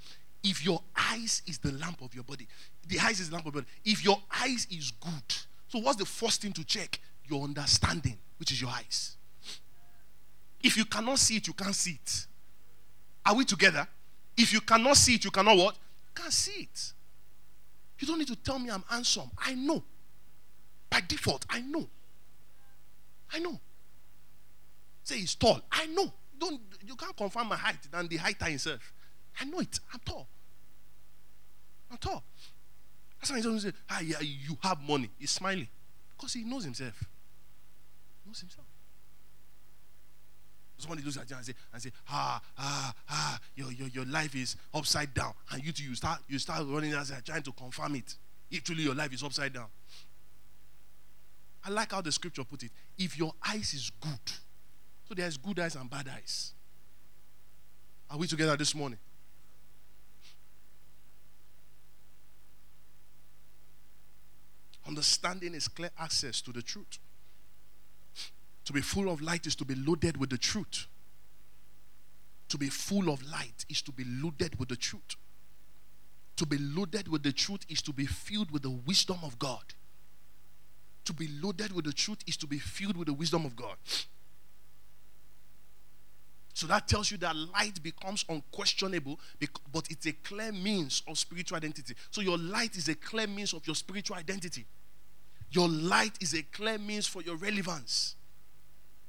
If your eyes is the lamp of your body, the eyes is the lamp of your body. If your eyes is good, so what's the first thing to check? Your understanding, which is your eyes. If you cannot see it, you can't see it. Are we together? If you cannot see it, you cannot what? You can't see it. You don't need to tell me I'm handsome. I know. By default, I know. I know. Say he's tall. I know. Don't, you can't confirm my height than the heighter himself. I know it. I'm tall. I'm tall. That's why he doesn't say, ah, yeah, you have money. He's smiling. Because he knows himself. He knows himself. Somebody looks at you and say, and say ah, ah, ah, your, your, your life is upside down. And you too, you start, you start running and trying to confirm it. If truly your life is upside down. I like how the scripture put it. If your eyes is good, so there's good eyes and bad eyes. Are we together this morning? Understanding is clear access to the truth. To be full of light is to be loaded with the truth. To be full of light is to be loaded with the truth. To be loaded with the truth is to be filled with the wisdom of God. To be loaded with the truth is to be filled with the wisdom of God. So that tells you that light becomes unquestionable, but it's a clear means of spiritual identity. So your light is a clear means of your spiritual identity. Your light is a clear means for your relevance.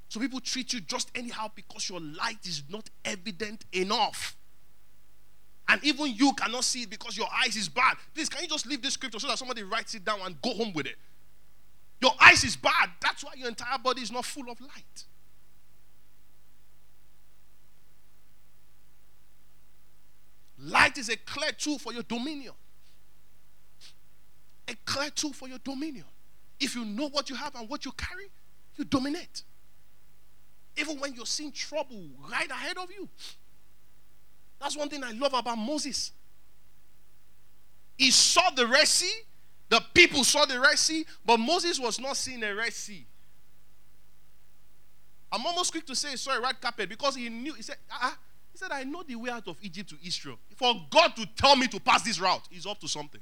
So people treat you just anyhow because your light is not evident enough. And even you cannot see it because your eyes is bad. Please, can you just leave this scripture so that somebody writes it down and go home with it? Your eyes is bad. That's why your entire body is not full of light. Light is a clear tool for your dominion. A clear tool for your dominion. If you know what you have and what you carry, you dominate. Even when you're seeing trouble right ahead of you. That's one thing I love about Moses. He saw the Red Sea. The people saw the Red Sea, but Moses was not seeing the Red Sea. I'm almost quick to say he saw a red carpet because he knew. He said, ah, he said, I know the way out of Egypt to Israel. For God to tell me to pass this route, he's up to something.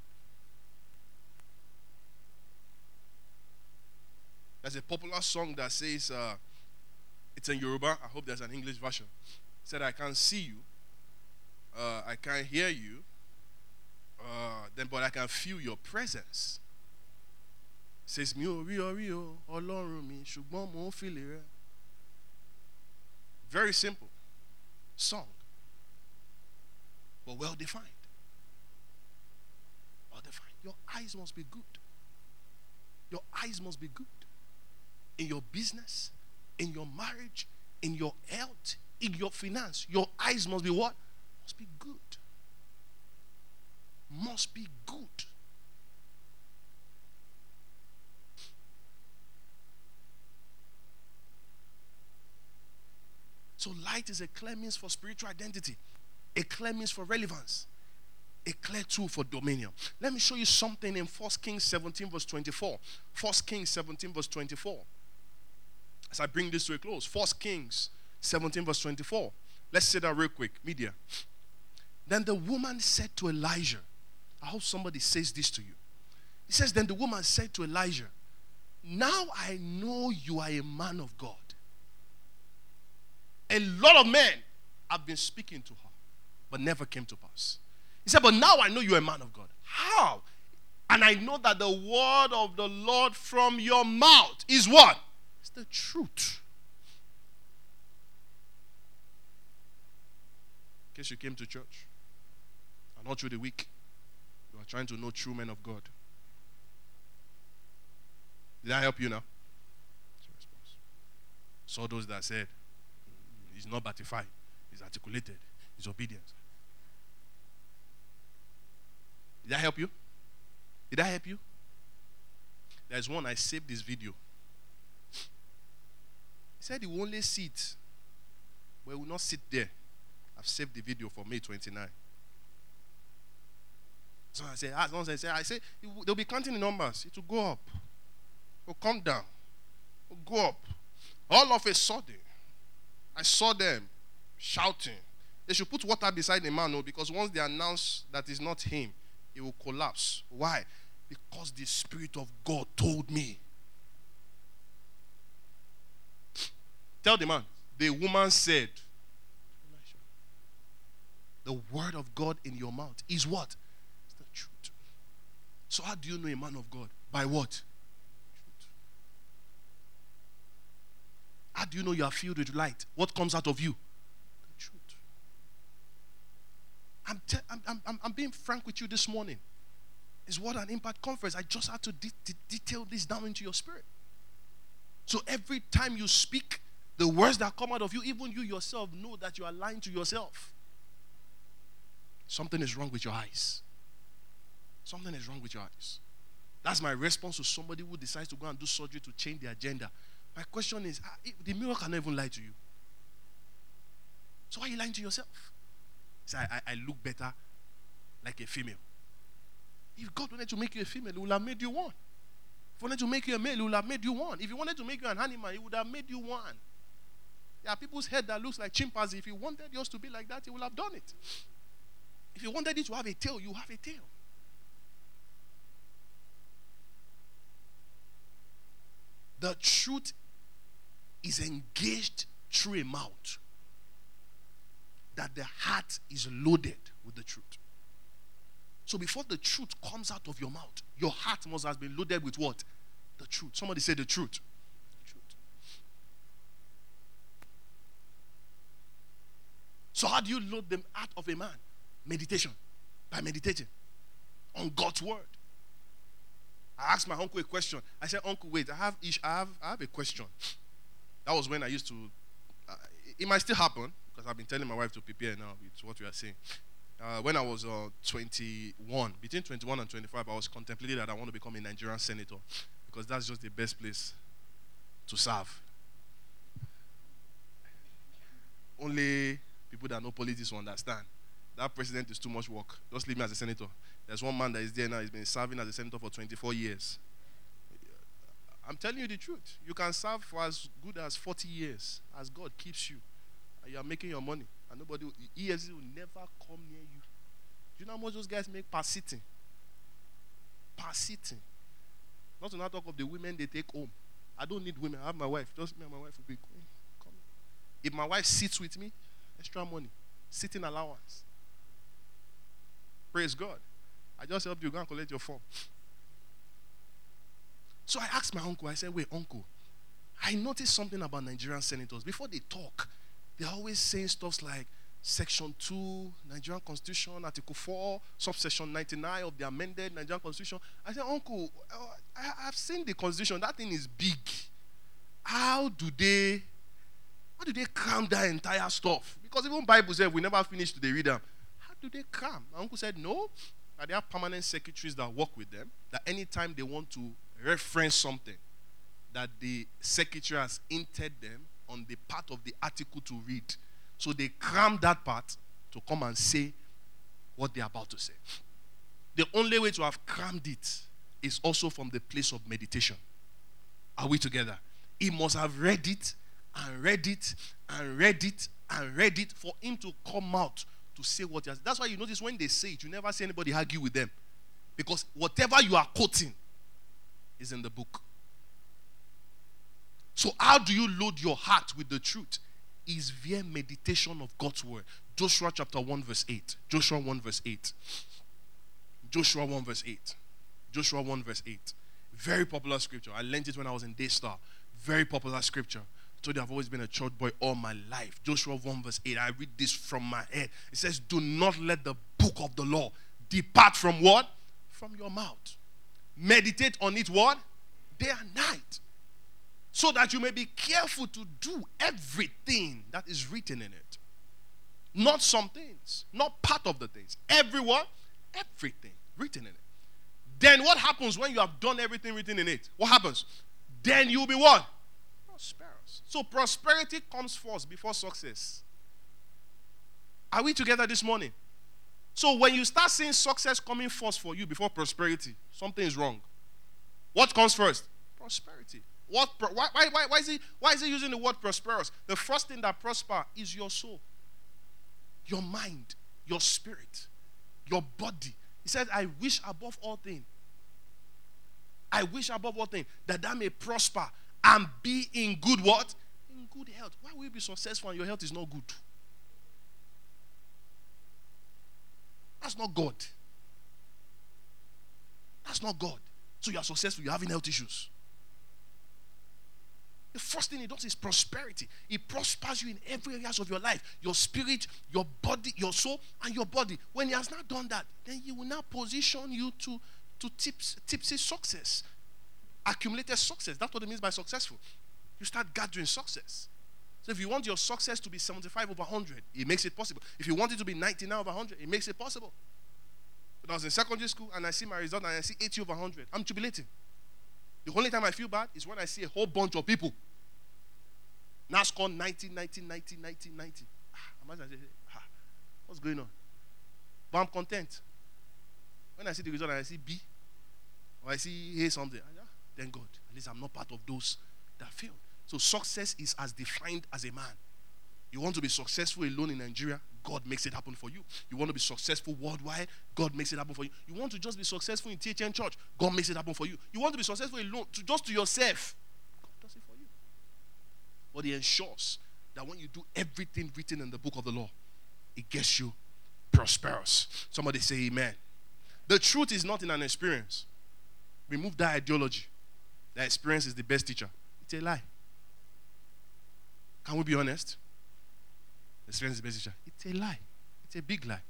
There's a popular song that says, uh, it's in Yoruba. I hope there's an English version. It said, I can't see you. Uh, I can't hear you. Uh, then, but I can feel your presence. It says, mi ori ori o, Olorun mi, ṣùgbọ́n mo feel rẹ. Very simple song, but well defined. Well defined. Your eyes must be good. Your eyes must be good in your business, in your marriage, in your health, in your finance. Your eyes must be what? Must be good. Must be good. So light is a clear means for spiritual identity, a clear means for relevance, a clear tool for dominion. Let me show you something in First Kings seventeen verse twenty-four. First Kings seventeen verse twenty-four. As I bring this to a close, First Kings seventeen verse twenty-four. Let's say that real quick, media. Then the woman said to Elijah, I hope somebody says this to you. He says, then the woman said to Elijah, now I know you are a man of God. A lot of men have been speaking to her, but never came to pass. He said, but now I know you're a man of God. How? And I know that the word of the Lord from your mouth is what? It's the truth. In case you came to church, and all through the week, you are trying to know true men of God. Did I help you now? Saw those that said, he's not batified, he's articulated, he's obedient. Did I help you? Did I help you? There's one, I saved this video. He said he will only sit, but he will not sit there. I've saved the video for May twenty-ninth. So I say, as long as I say, I say, they'll be counting the numbers. It will go up. It will come down. It will go up. All of a sudden, I saw them shouting. They should put water beside the man, because once they announce that it's not him, he will collapse. Why? Because the Spirit of God told me. Tell the man, the woman said, the word of God in your mouth is what? It's the truth. So how do you know a man of God? By what? Truth. How do you know you are filled with light? What comes out of you? The truth. I'm, te- I'm, I'm, I'm being frank with you this morning. It's what an impact conference. I just had to de- de- detail this down into your spirit. So every time you speak, the words that come out of you, even you yourself know that you are lying to yourself. Something is wrong with your eyes. Something is wrong with your eyes. That's my response to somebody who decides to go and do surgery to change their agenda. My question is, the mirror cannot even lie to you. So why are you lying to yourself? Say, I, I look better like a female. If God wanted to make you a female, he would have made you one. If he wanted to make you a male, he would have made you one. If he wanted to make you an animal, he would have made you one. There are people's head that looks like chimpanzee. If he wanted yours to be like that, he would have done it. If you wanted it to have a tail, you have a tail. The truth is engaged through a mouth. That the heart is loaded with the truth. So before the truth comes out of your mouth, your heart must have been loaded with what? The truth. Somebody say the truth. The truth. So how do you load the heart of a man? Meditation. By meditating on God's word. I asked my uncle a question. I said, Uncle, wait, I have, ish, I have, I have a question. That was when I used to, uh, it might still happen, because I've been telling my wife to prepare now. It's what we are saying. Uh, when I was uh, twenty-one, between twenty-one and twenty-five, I was contemplating that I want to become a Nigerian senator, because that's just the best place to serve. Only people that know politics will understand. That president is too much work. Just leave me as a senator. There's one man that is there now. He's been serving as a senator for twenty-four years. I'm telling you the truth. You can serve for as good as forty years as God keeps you. And you are making your money. And nobody, will, E F C will never come near you. Do you know how much those guys make per sitting? Per sitting. Not to not talk of the women they take home. I don't need women. I have my wife. Just me and my wife will be coming. If my wife sits with me, extra money. Sitting allowance. Praise God. I just helped you go and collect your form. So I asked my uncle, I said, wait, uncle, I noticed something about Nigerian senators. Before they talk, they're always saying stuff like Section two, Nigerian Constitution, Article four, Subsection ninety-nine of the amended Nigerian Constitution. I said, Uncle, I, I've seen the Constitution. That thing is big. How do they, how do they cram that entire stuff? Because even Bible said we never finish to the read them. Do they come? My uncle said no. That they have permanent secretaries that work with them. That anytime they want to reference something, that the secretary has hinted them on the part of the article to read. So they cram that part to come and say what they're about to say. The only way to have crammed it is also from the place of meditation. Are we together? He must have read it and read it and read it and read it for him to come out to say what he has. That's why you notice when they say it, you never see anybody argue with them. Because whatever you are quoting is in the book. So how do you load your heart with the truth? Is via meditation of God's word. Joshua chapter one verse eight. Joshua one verse eight. Joshua one verse eight. Joshua one verse eight. Very popular scripture. I learned it when I was in Daystar. Very popular scripture. Today I've always been a church boy all my life. Joshua one verse eight. I read this from my head. It says, do not let the book of the law depart from what? From your mouth. Meditate on it what? Day and night. So that you may be careful to do everything that is written in it. Not some things. Not part of the things. Every what? Everything written in it. Then what happens when you have done everything written in it? What happens? Then you'll be what? Prosperous. So prosperity comes first before success. Are we together this morning? So when you start seeing success coming first for you before prosperity, something is wrong. What comes first? Prosperity. What? Pro why, why, why, why, is he, why is he using the word prosperous? The first thing that prospers is your soul, your mind, your spirit, your body. He said, I wish above all things. I wish above all things that that may prosper and be in good what? In good health. Why will you be successful and your health is not good? That's not God. That's not God. So you are successful, you're having health issues. The first thing he does is prosperity. He prospers you in every area of your life. Your spirit, your body, your soul, and your body. When he has not done that, then he will now position you to, to tips, tipsy success. Accumulated success. That's what it means by successful. You start gathering success. So if you want your success to be seventy-five over one hundred, it makes it possible. If you want it to be ninety-nine over one hundred, it makes it possible. When I was in secondary school and I see my result and I see eighty over one hundred, I'm jubilating. The only time I feel bad is when I see a whole bunch of people now score ninety, ninety, ninety, ninety, ninety. Imagine I say, ah, what's going on? But I'm content. When I see the result and I see B, or I see A something, thank God. At least I'm not part of those that failed. So success is as defined as a man. You want to be successful alone in Nigeria, God makes it happen for you. You want to be successful worldwide, God makes it happen for you. You want to just be successful in T H N Church, God makes it happen for you. You want to be successful alone, to just to yourself, God does it for you. But he ensures that when you do everything written in the book of the law, it gets you prosperous. Somebody say amen. The truth is not in an experience. Remove that ideology. That experience is the best teacher. It's a lie. Can we be honest? Experience is the best teacher. It's a lie. It's a big lie.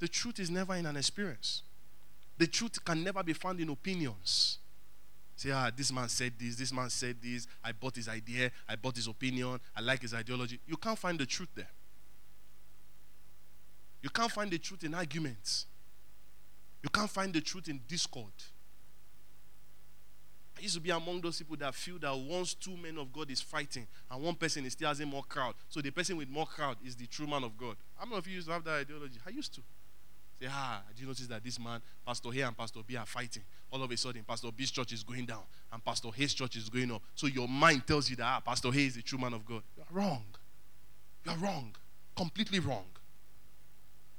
The truth is never in an experience. The truth can never be found in opinions. Say, ah, this man said this, this man said this, I bought his idea, I bought his opinion, I like his ideology. You can't find the truth there. You can't find the truth in arguments. You can't find the truth in discord. I used to be among those people that feel that once two men of God is fighting and one person is still has a more crowd, so the person with more crowd is the true man of God. How many of you used to have that ideology? I used to. Say, ah, did you notice that this man, Pastor A and Pastor B are fighting? All of a sudden, Pastor B's church is going down and Pastor A's church is going up. So your mind tells you that ah, Pastor A is the true man of God. You are wrong. You are wrong. Completely wrong.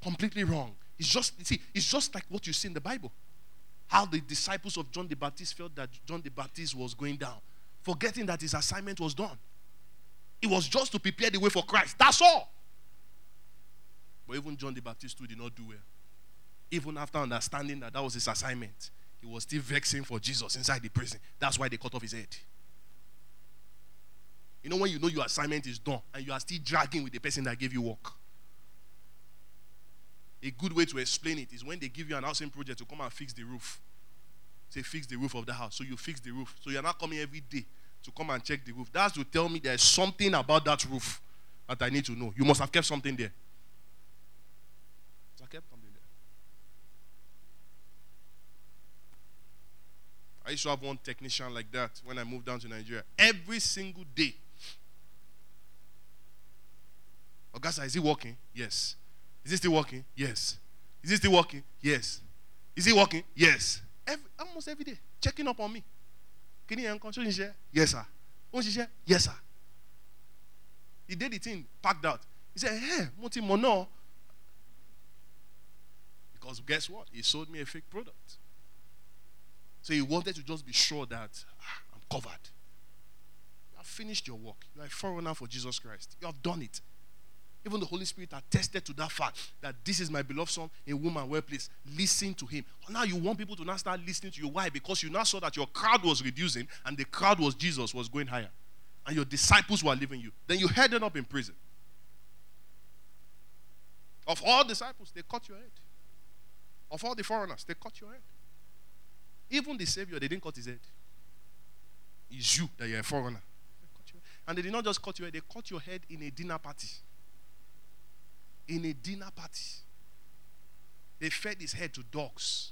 Completely wrong. It's just, you see, it's just like what you see in the Bible. How the disciples of John the Baptist felt that John the Baptist was going down, forgetting that his assignment was done. It was just to prepare the way for Christ. That's all. But even John the Baptist too did not do well. Even after understanding that that was his assignment, he was still vexing for Jesus inside the prison. That's why they cut off his head. You know, when you know your assignment is done and you are still dragging with the person that gave you work. A good way to explain it is when they give you an housing project to come and fix the roof. Say, fix the roof of the house. So you fix the roof. So you're not coming every day to come and check the roof. That's to tell me there's something about that roof that I need to know. You must have kept something there. So I kept something there. I used to have one technician like that when I moved down to Nigeria. Every single day. Augusta, is he working? Yes. Is it still working? Yes. Is it still working? Yes. Is it working? Yes. Every, almost every day, checking up on me. Can you encounter? Yes, sir. Yes, sir. He did the thing, packed out. He said, hey, Moti Mono. Because guess what? He sold me a fake product. So he wanted to just be sure that ah, I'm covered. You have finished your work. You are a forerunner for Jesus Christ. You have done it. Even the Holy Spirit attested to that fact that this is my beloved son, a woman well placed. Listen to him. Now you want people to now start listening to you. Why? Because you now saw that your crowd was reducing and the crowd was Jesus, was going higher. And your disciples were leaving you. Then you headed up in prison. Of all disciples, they cut your head. Of all the foreigners, they cut your head. Even the Savior, they didn't cut his head. It's you that you're a foreigner. They cut your head. And they did not just cut your head, they cut your head in a dinner party. In a dinner party. They fed his head to dogs.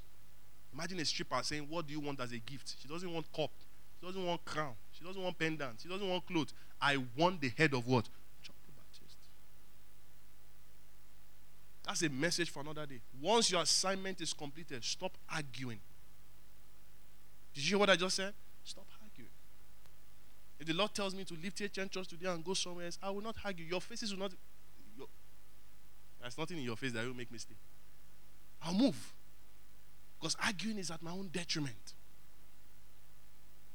Imagine a stripper saying, what do you want as a gift? She doesn't want cup. She doesn't want crown. She doesn't want pendant. She doesn't want clothes. I want the head of what? John the Baptist. That's a message for another day. Once your assignment is completed, stop arguing. Did you hear what I just said? Stop arguing. If the Lord tells me to leave T H N Church today and go somewhere else, I will not argue. Your faces will not... There's nothing in your face that will make me stay. I'll move. Because arguing is at my own detriment.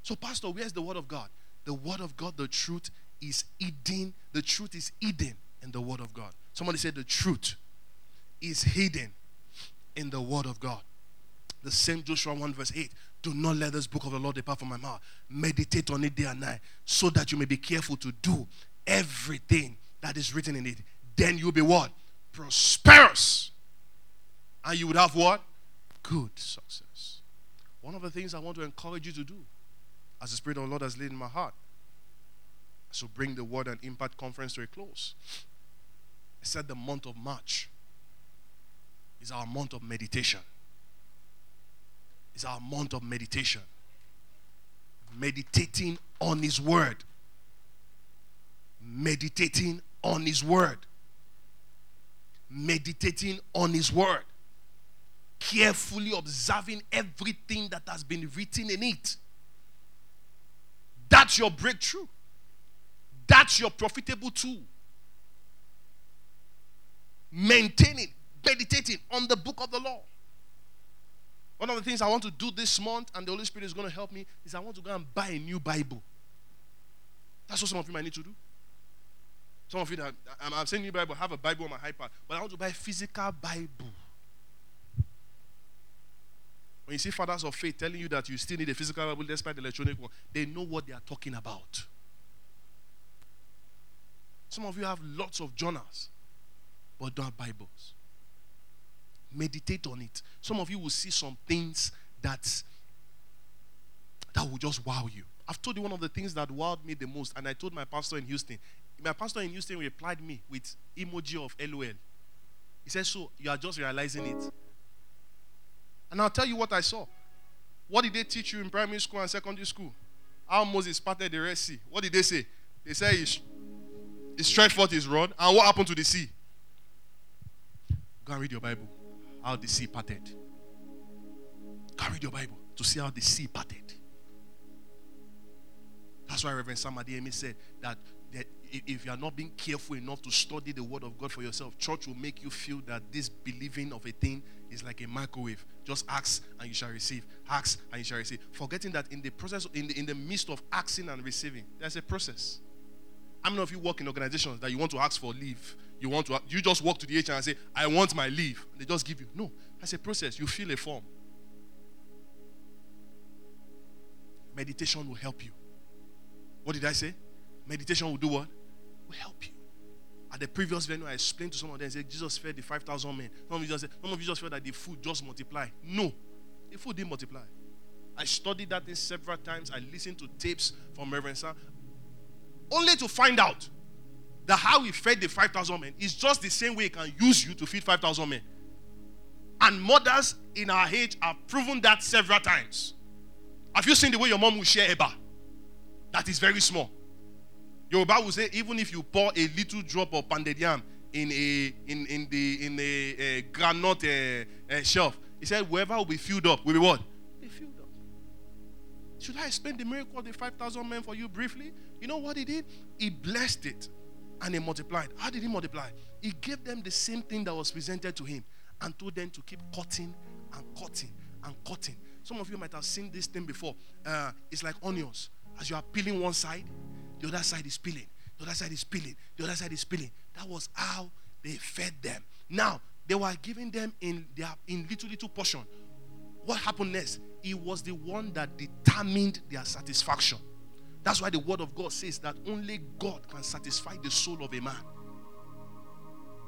So, Pastor, where's the word of God? The word of God, the truth is hidden. The truth is hidden in the word of God. Somebody said the truth is hidden in the word of God. The same Joshua one verse eight. Do not let this book of the Lord depart from my mouth. Meditate on it day and night so that you may be careful to do everything that is written in it. Then you'll be what? Prosperous, and you would have what? Good success. One of the things I want to encourage you to do, as the Spirit of the Lord has laid in my heart, so bring the Word and Impact Conference to a close. I said the month of March is our month of meditation. It's our month of meditation. Meditating on His Word. Meditating on His Word. Meditating on His Word, carefully observing everything that has been written in it. That's your breakthrough. That's your profitable tool. Maintaining, meditating on the book of the law. One of the things I want to do this month, and the Holy Spirit is going to help me, is I want to go and buy a new Bible. That's what some of you might need to do. Some of you that I'm, I'm saying new Bible, have a Bible on my iPad, but I want to buy a physical Bible. When you see fathers of faith telling you that you still need a physical Bible despite the electronic one, they know what they are talking about. Some of you have lots of journals, but don't have Bibles. Meditate on it. Some of you will see some things that, that will just wow you. I've told you one of the things that wowed me the most, and I told my pastor in Houston. My pastor in Houston replied me with emoji of LOL. He said, so you are just realizing it. And I'll tell you what I saw. What did they teach you in primary school and secondary school? How Moses parted the Red Sea. What did they say? They said he, he stretched forth his rod. And what happened to the sea? Go and read your Bible. How the sea parted. Go and read your Bible to see how the sea parted. That's why Reverend Sam Adeyemi said that, that if you are not being careful enough to study the Word of God for yourself, church will make you feel that this believing of a thing is like a microwave. Just ask and you shall receive. Ask and you shall receive. Forgetting that in the process, in the, in the midst of asking and receiving, there's a process. How many of you work in organizations that you want to ask for leave? You want to, you just walk to the H R and say, I want my leave. And they just give you. No, that's a process. You fill a form. Meditation will help you. What did I say? Meditation will do what? Will help you. At the previous venue, I explained to some of them, I said, Jesus fed the five thousand men. Some of you just said, some of you just felt that the food just multiplied. No, the food didn't multiply. I studied that thing several times. I listened to tapes from Reverend Sam, only to find out that how he fed the five thousand men is just the same way he can use you to feed five thousand men. And mothers in our age have proven that several times. Have you seen the way your mom will share Eba? That is very small. Yoruba will say, even if you pour a little drop of pounded yam in a in in the in a, a granite a, a shelf, he said, whoever will be filled up will be what? Be filled up. Should I explain the miracle of the five thousand men for you briefly? You know what he did? He blessed it, and he multiplied. How did he multiply? He gave them the same thing that was presented to him, and told them to keep cutting and cutting and cutting. Some of you might have seen this thing before. Uh, it's like onions. As you are peeling one side, the other side is peeling. The other side is peeling. The other side is peeling. That was how they fed them. Now, they were giving them in their in little, little portion. What happened next? It was the one that determined their satisfaction. That's why the Word of God says that only God can satisfy the soul of a man.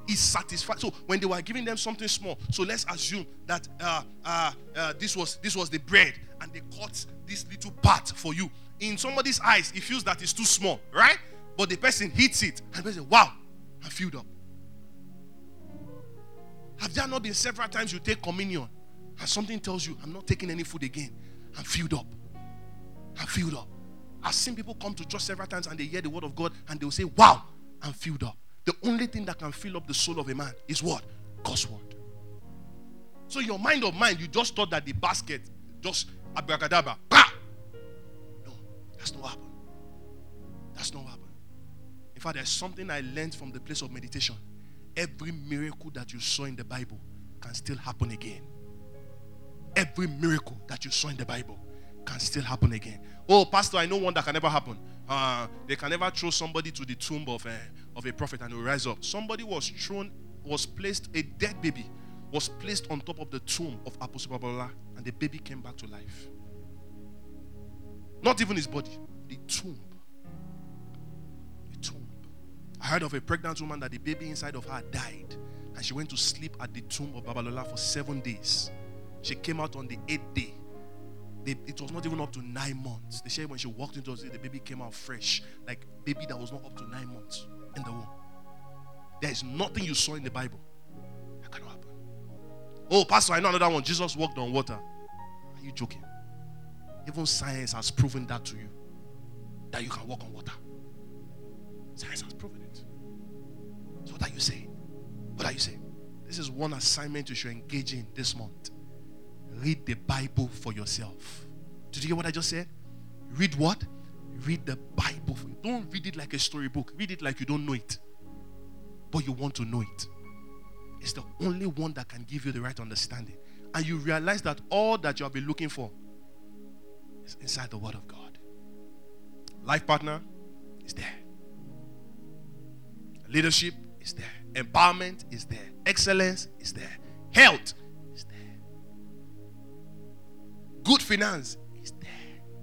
Is satisfied. So when they were giving them something small, so let's assume that uh, uh, uh, this was this was the bread, and they cut this little part for you. In somebody's eyes, it feels that it's too small, right? But the person hits it and the person, wow, I'm filled up. Have there not been several times you take communion and something tells you, I'm not taking any food again. I'm filled up. I'm filled up. I've seen people come to church several times and they hear the Word of God and they'll say, wow, I'm filled up. The only thing that can fill up the soul of a man is what? God's Word. So your mind of mind, you just thought that the basket just abracadabra. Bah! No, that's not what happened. That's not what happened. In fact, there's something I learned from the place of meditation. Every miracle that you saw in the Bible can still happen again. Every miracle that you saw in the Bible can still happen again. Oh, pastor, I know one that can never happen. Uh, they can never throw somebody to the tomb of a, of a prophet and will rise up. Somebody was thrown, was placed, a dead baby was placed on top of the tomb of Apostle Babalola, and the baby came back to life. Not even his body, the tomb. The tomb. I heard of a pregnant woman that the baby inside of her died, and she went to sleep at the tomb of Babalola for seven days. She came out on the eighth day. They, it was not even up to nine months. They said when she walked into us, the baby came out fresh, like baby that was not up to nine months in the womb. There is nothing you saw in the Bible that cannot happen. Oh, pastor, I know another one. Jesus walked on water. Are you joking? Even science has proven that to you, that you can walk on water. Science has proven it. So what are you saying? What are you saying? This is one assignment you should engage in this month. Read the Bible for yourself. Did you hear what I just said? Read what? Read the Bible. For you. Don't read it like a storybook. Read it like you don't know it. But you want to know it. It's the only one that can give you the right understanding. And you realize that all that you have been looking for is inside the Word of God. Life partner is there. Leadership is there. Empowerment is there. Excellence is there. Health. Good finance is there.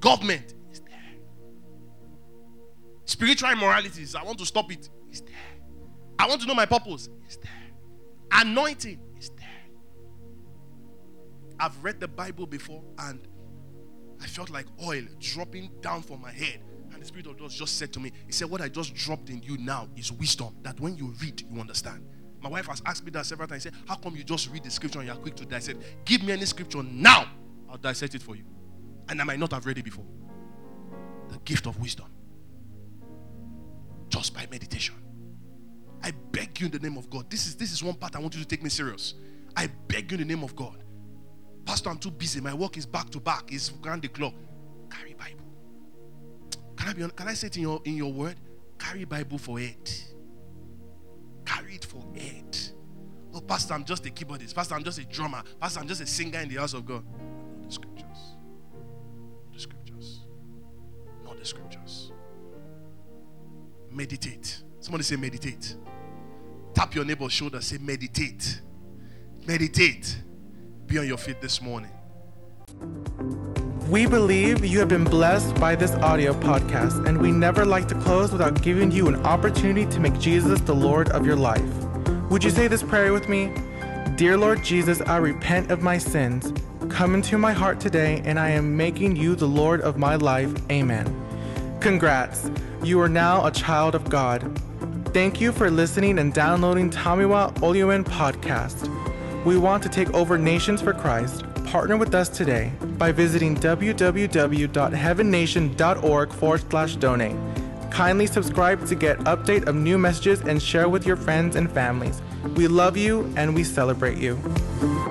Government is there. Spiritual immoralities, I want to stop it, is there. I want to know my purpose, is there. Anointing is there. I've read the Bible before and I felt like oil dropping down from my head. And the Spirit of God just said to me, he said, what I just dropped in you now is wisdom, that when you read, you understand. My wife has asked me that several times. She said, how come you just read the scripture and you're quick to dissect? Give me any scripture now, I'll dissect it for you. And I might not have read it before. The gift of wisdom. Just by meditation. I beg you in the name of God. This is, this is one part I want you to take me serious. I beg you in the name of God. Pastor, I'm too busy. My work is back to back. It's round the clock. Carry Bible. Can I be on, can I say it in your, in your word? Carry Bible for it. Carry it for it. Oh, Pastor, I'm just a keyboardist. Pastor, I'm just a drummer. Pastor, I'm just a singer in the house of God. Not the scriptures. Not the scriptures. Not the scriptures. Meditate. Somebody say meditate. Tap your neighbor's shoulder. Say meditate. Meditate. Be on your feet this morning. We believe you have been blessed by this audio podcast, and we never like to close without giving you an opportunity to make Jesus the Lord of your life. Would you say this prayer with me? Dear Lord Jesus, I repent of my sins. Come into my heart today, and I am making you the Lord of my life. Amen. Congrats. You are now a child of God. Thank you for listening and downloading Tamiwa Oluwen Podcast. We want to take over nations for Christ. Partner with us today by visiting www.heavennation.org forward slash donate. Kindly subscribe to get update of new messages and share with your friends and families. We love you and we celebrate you.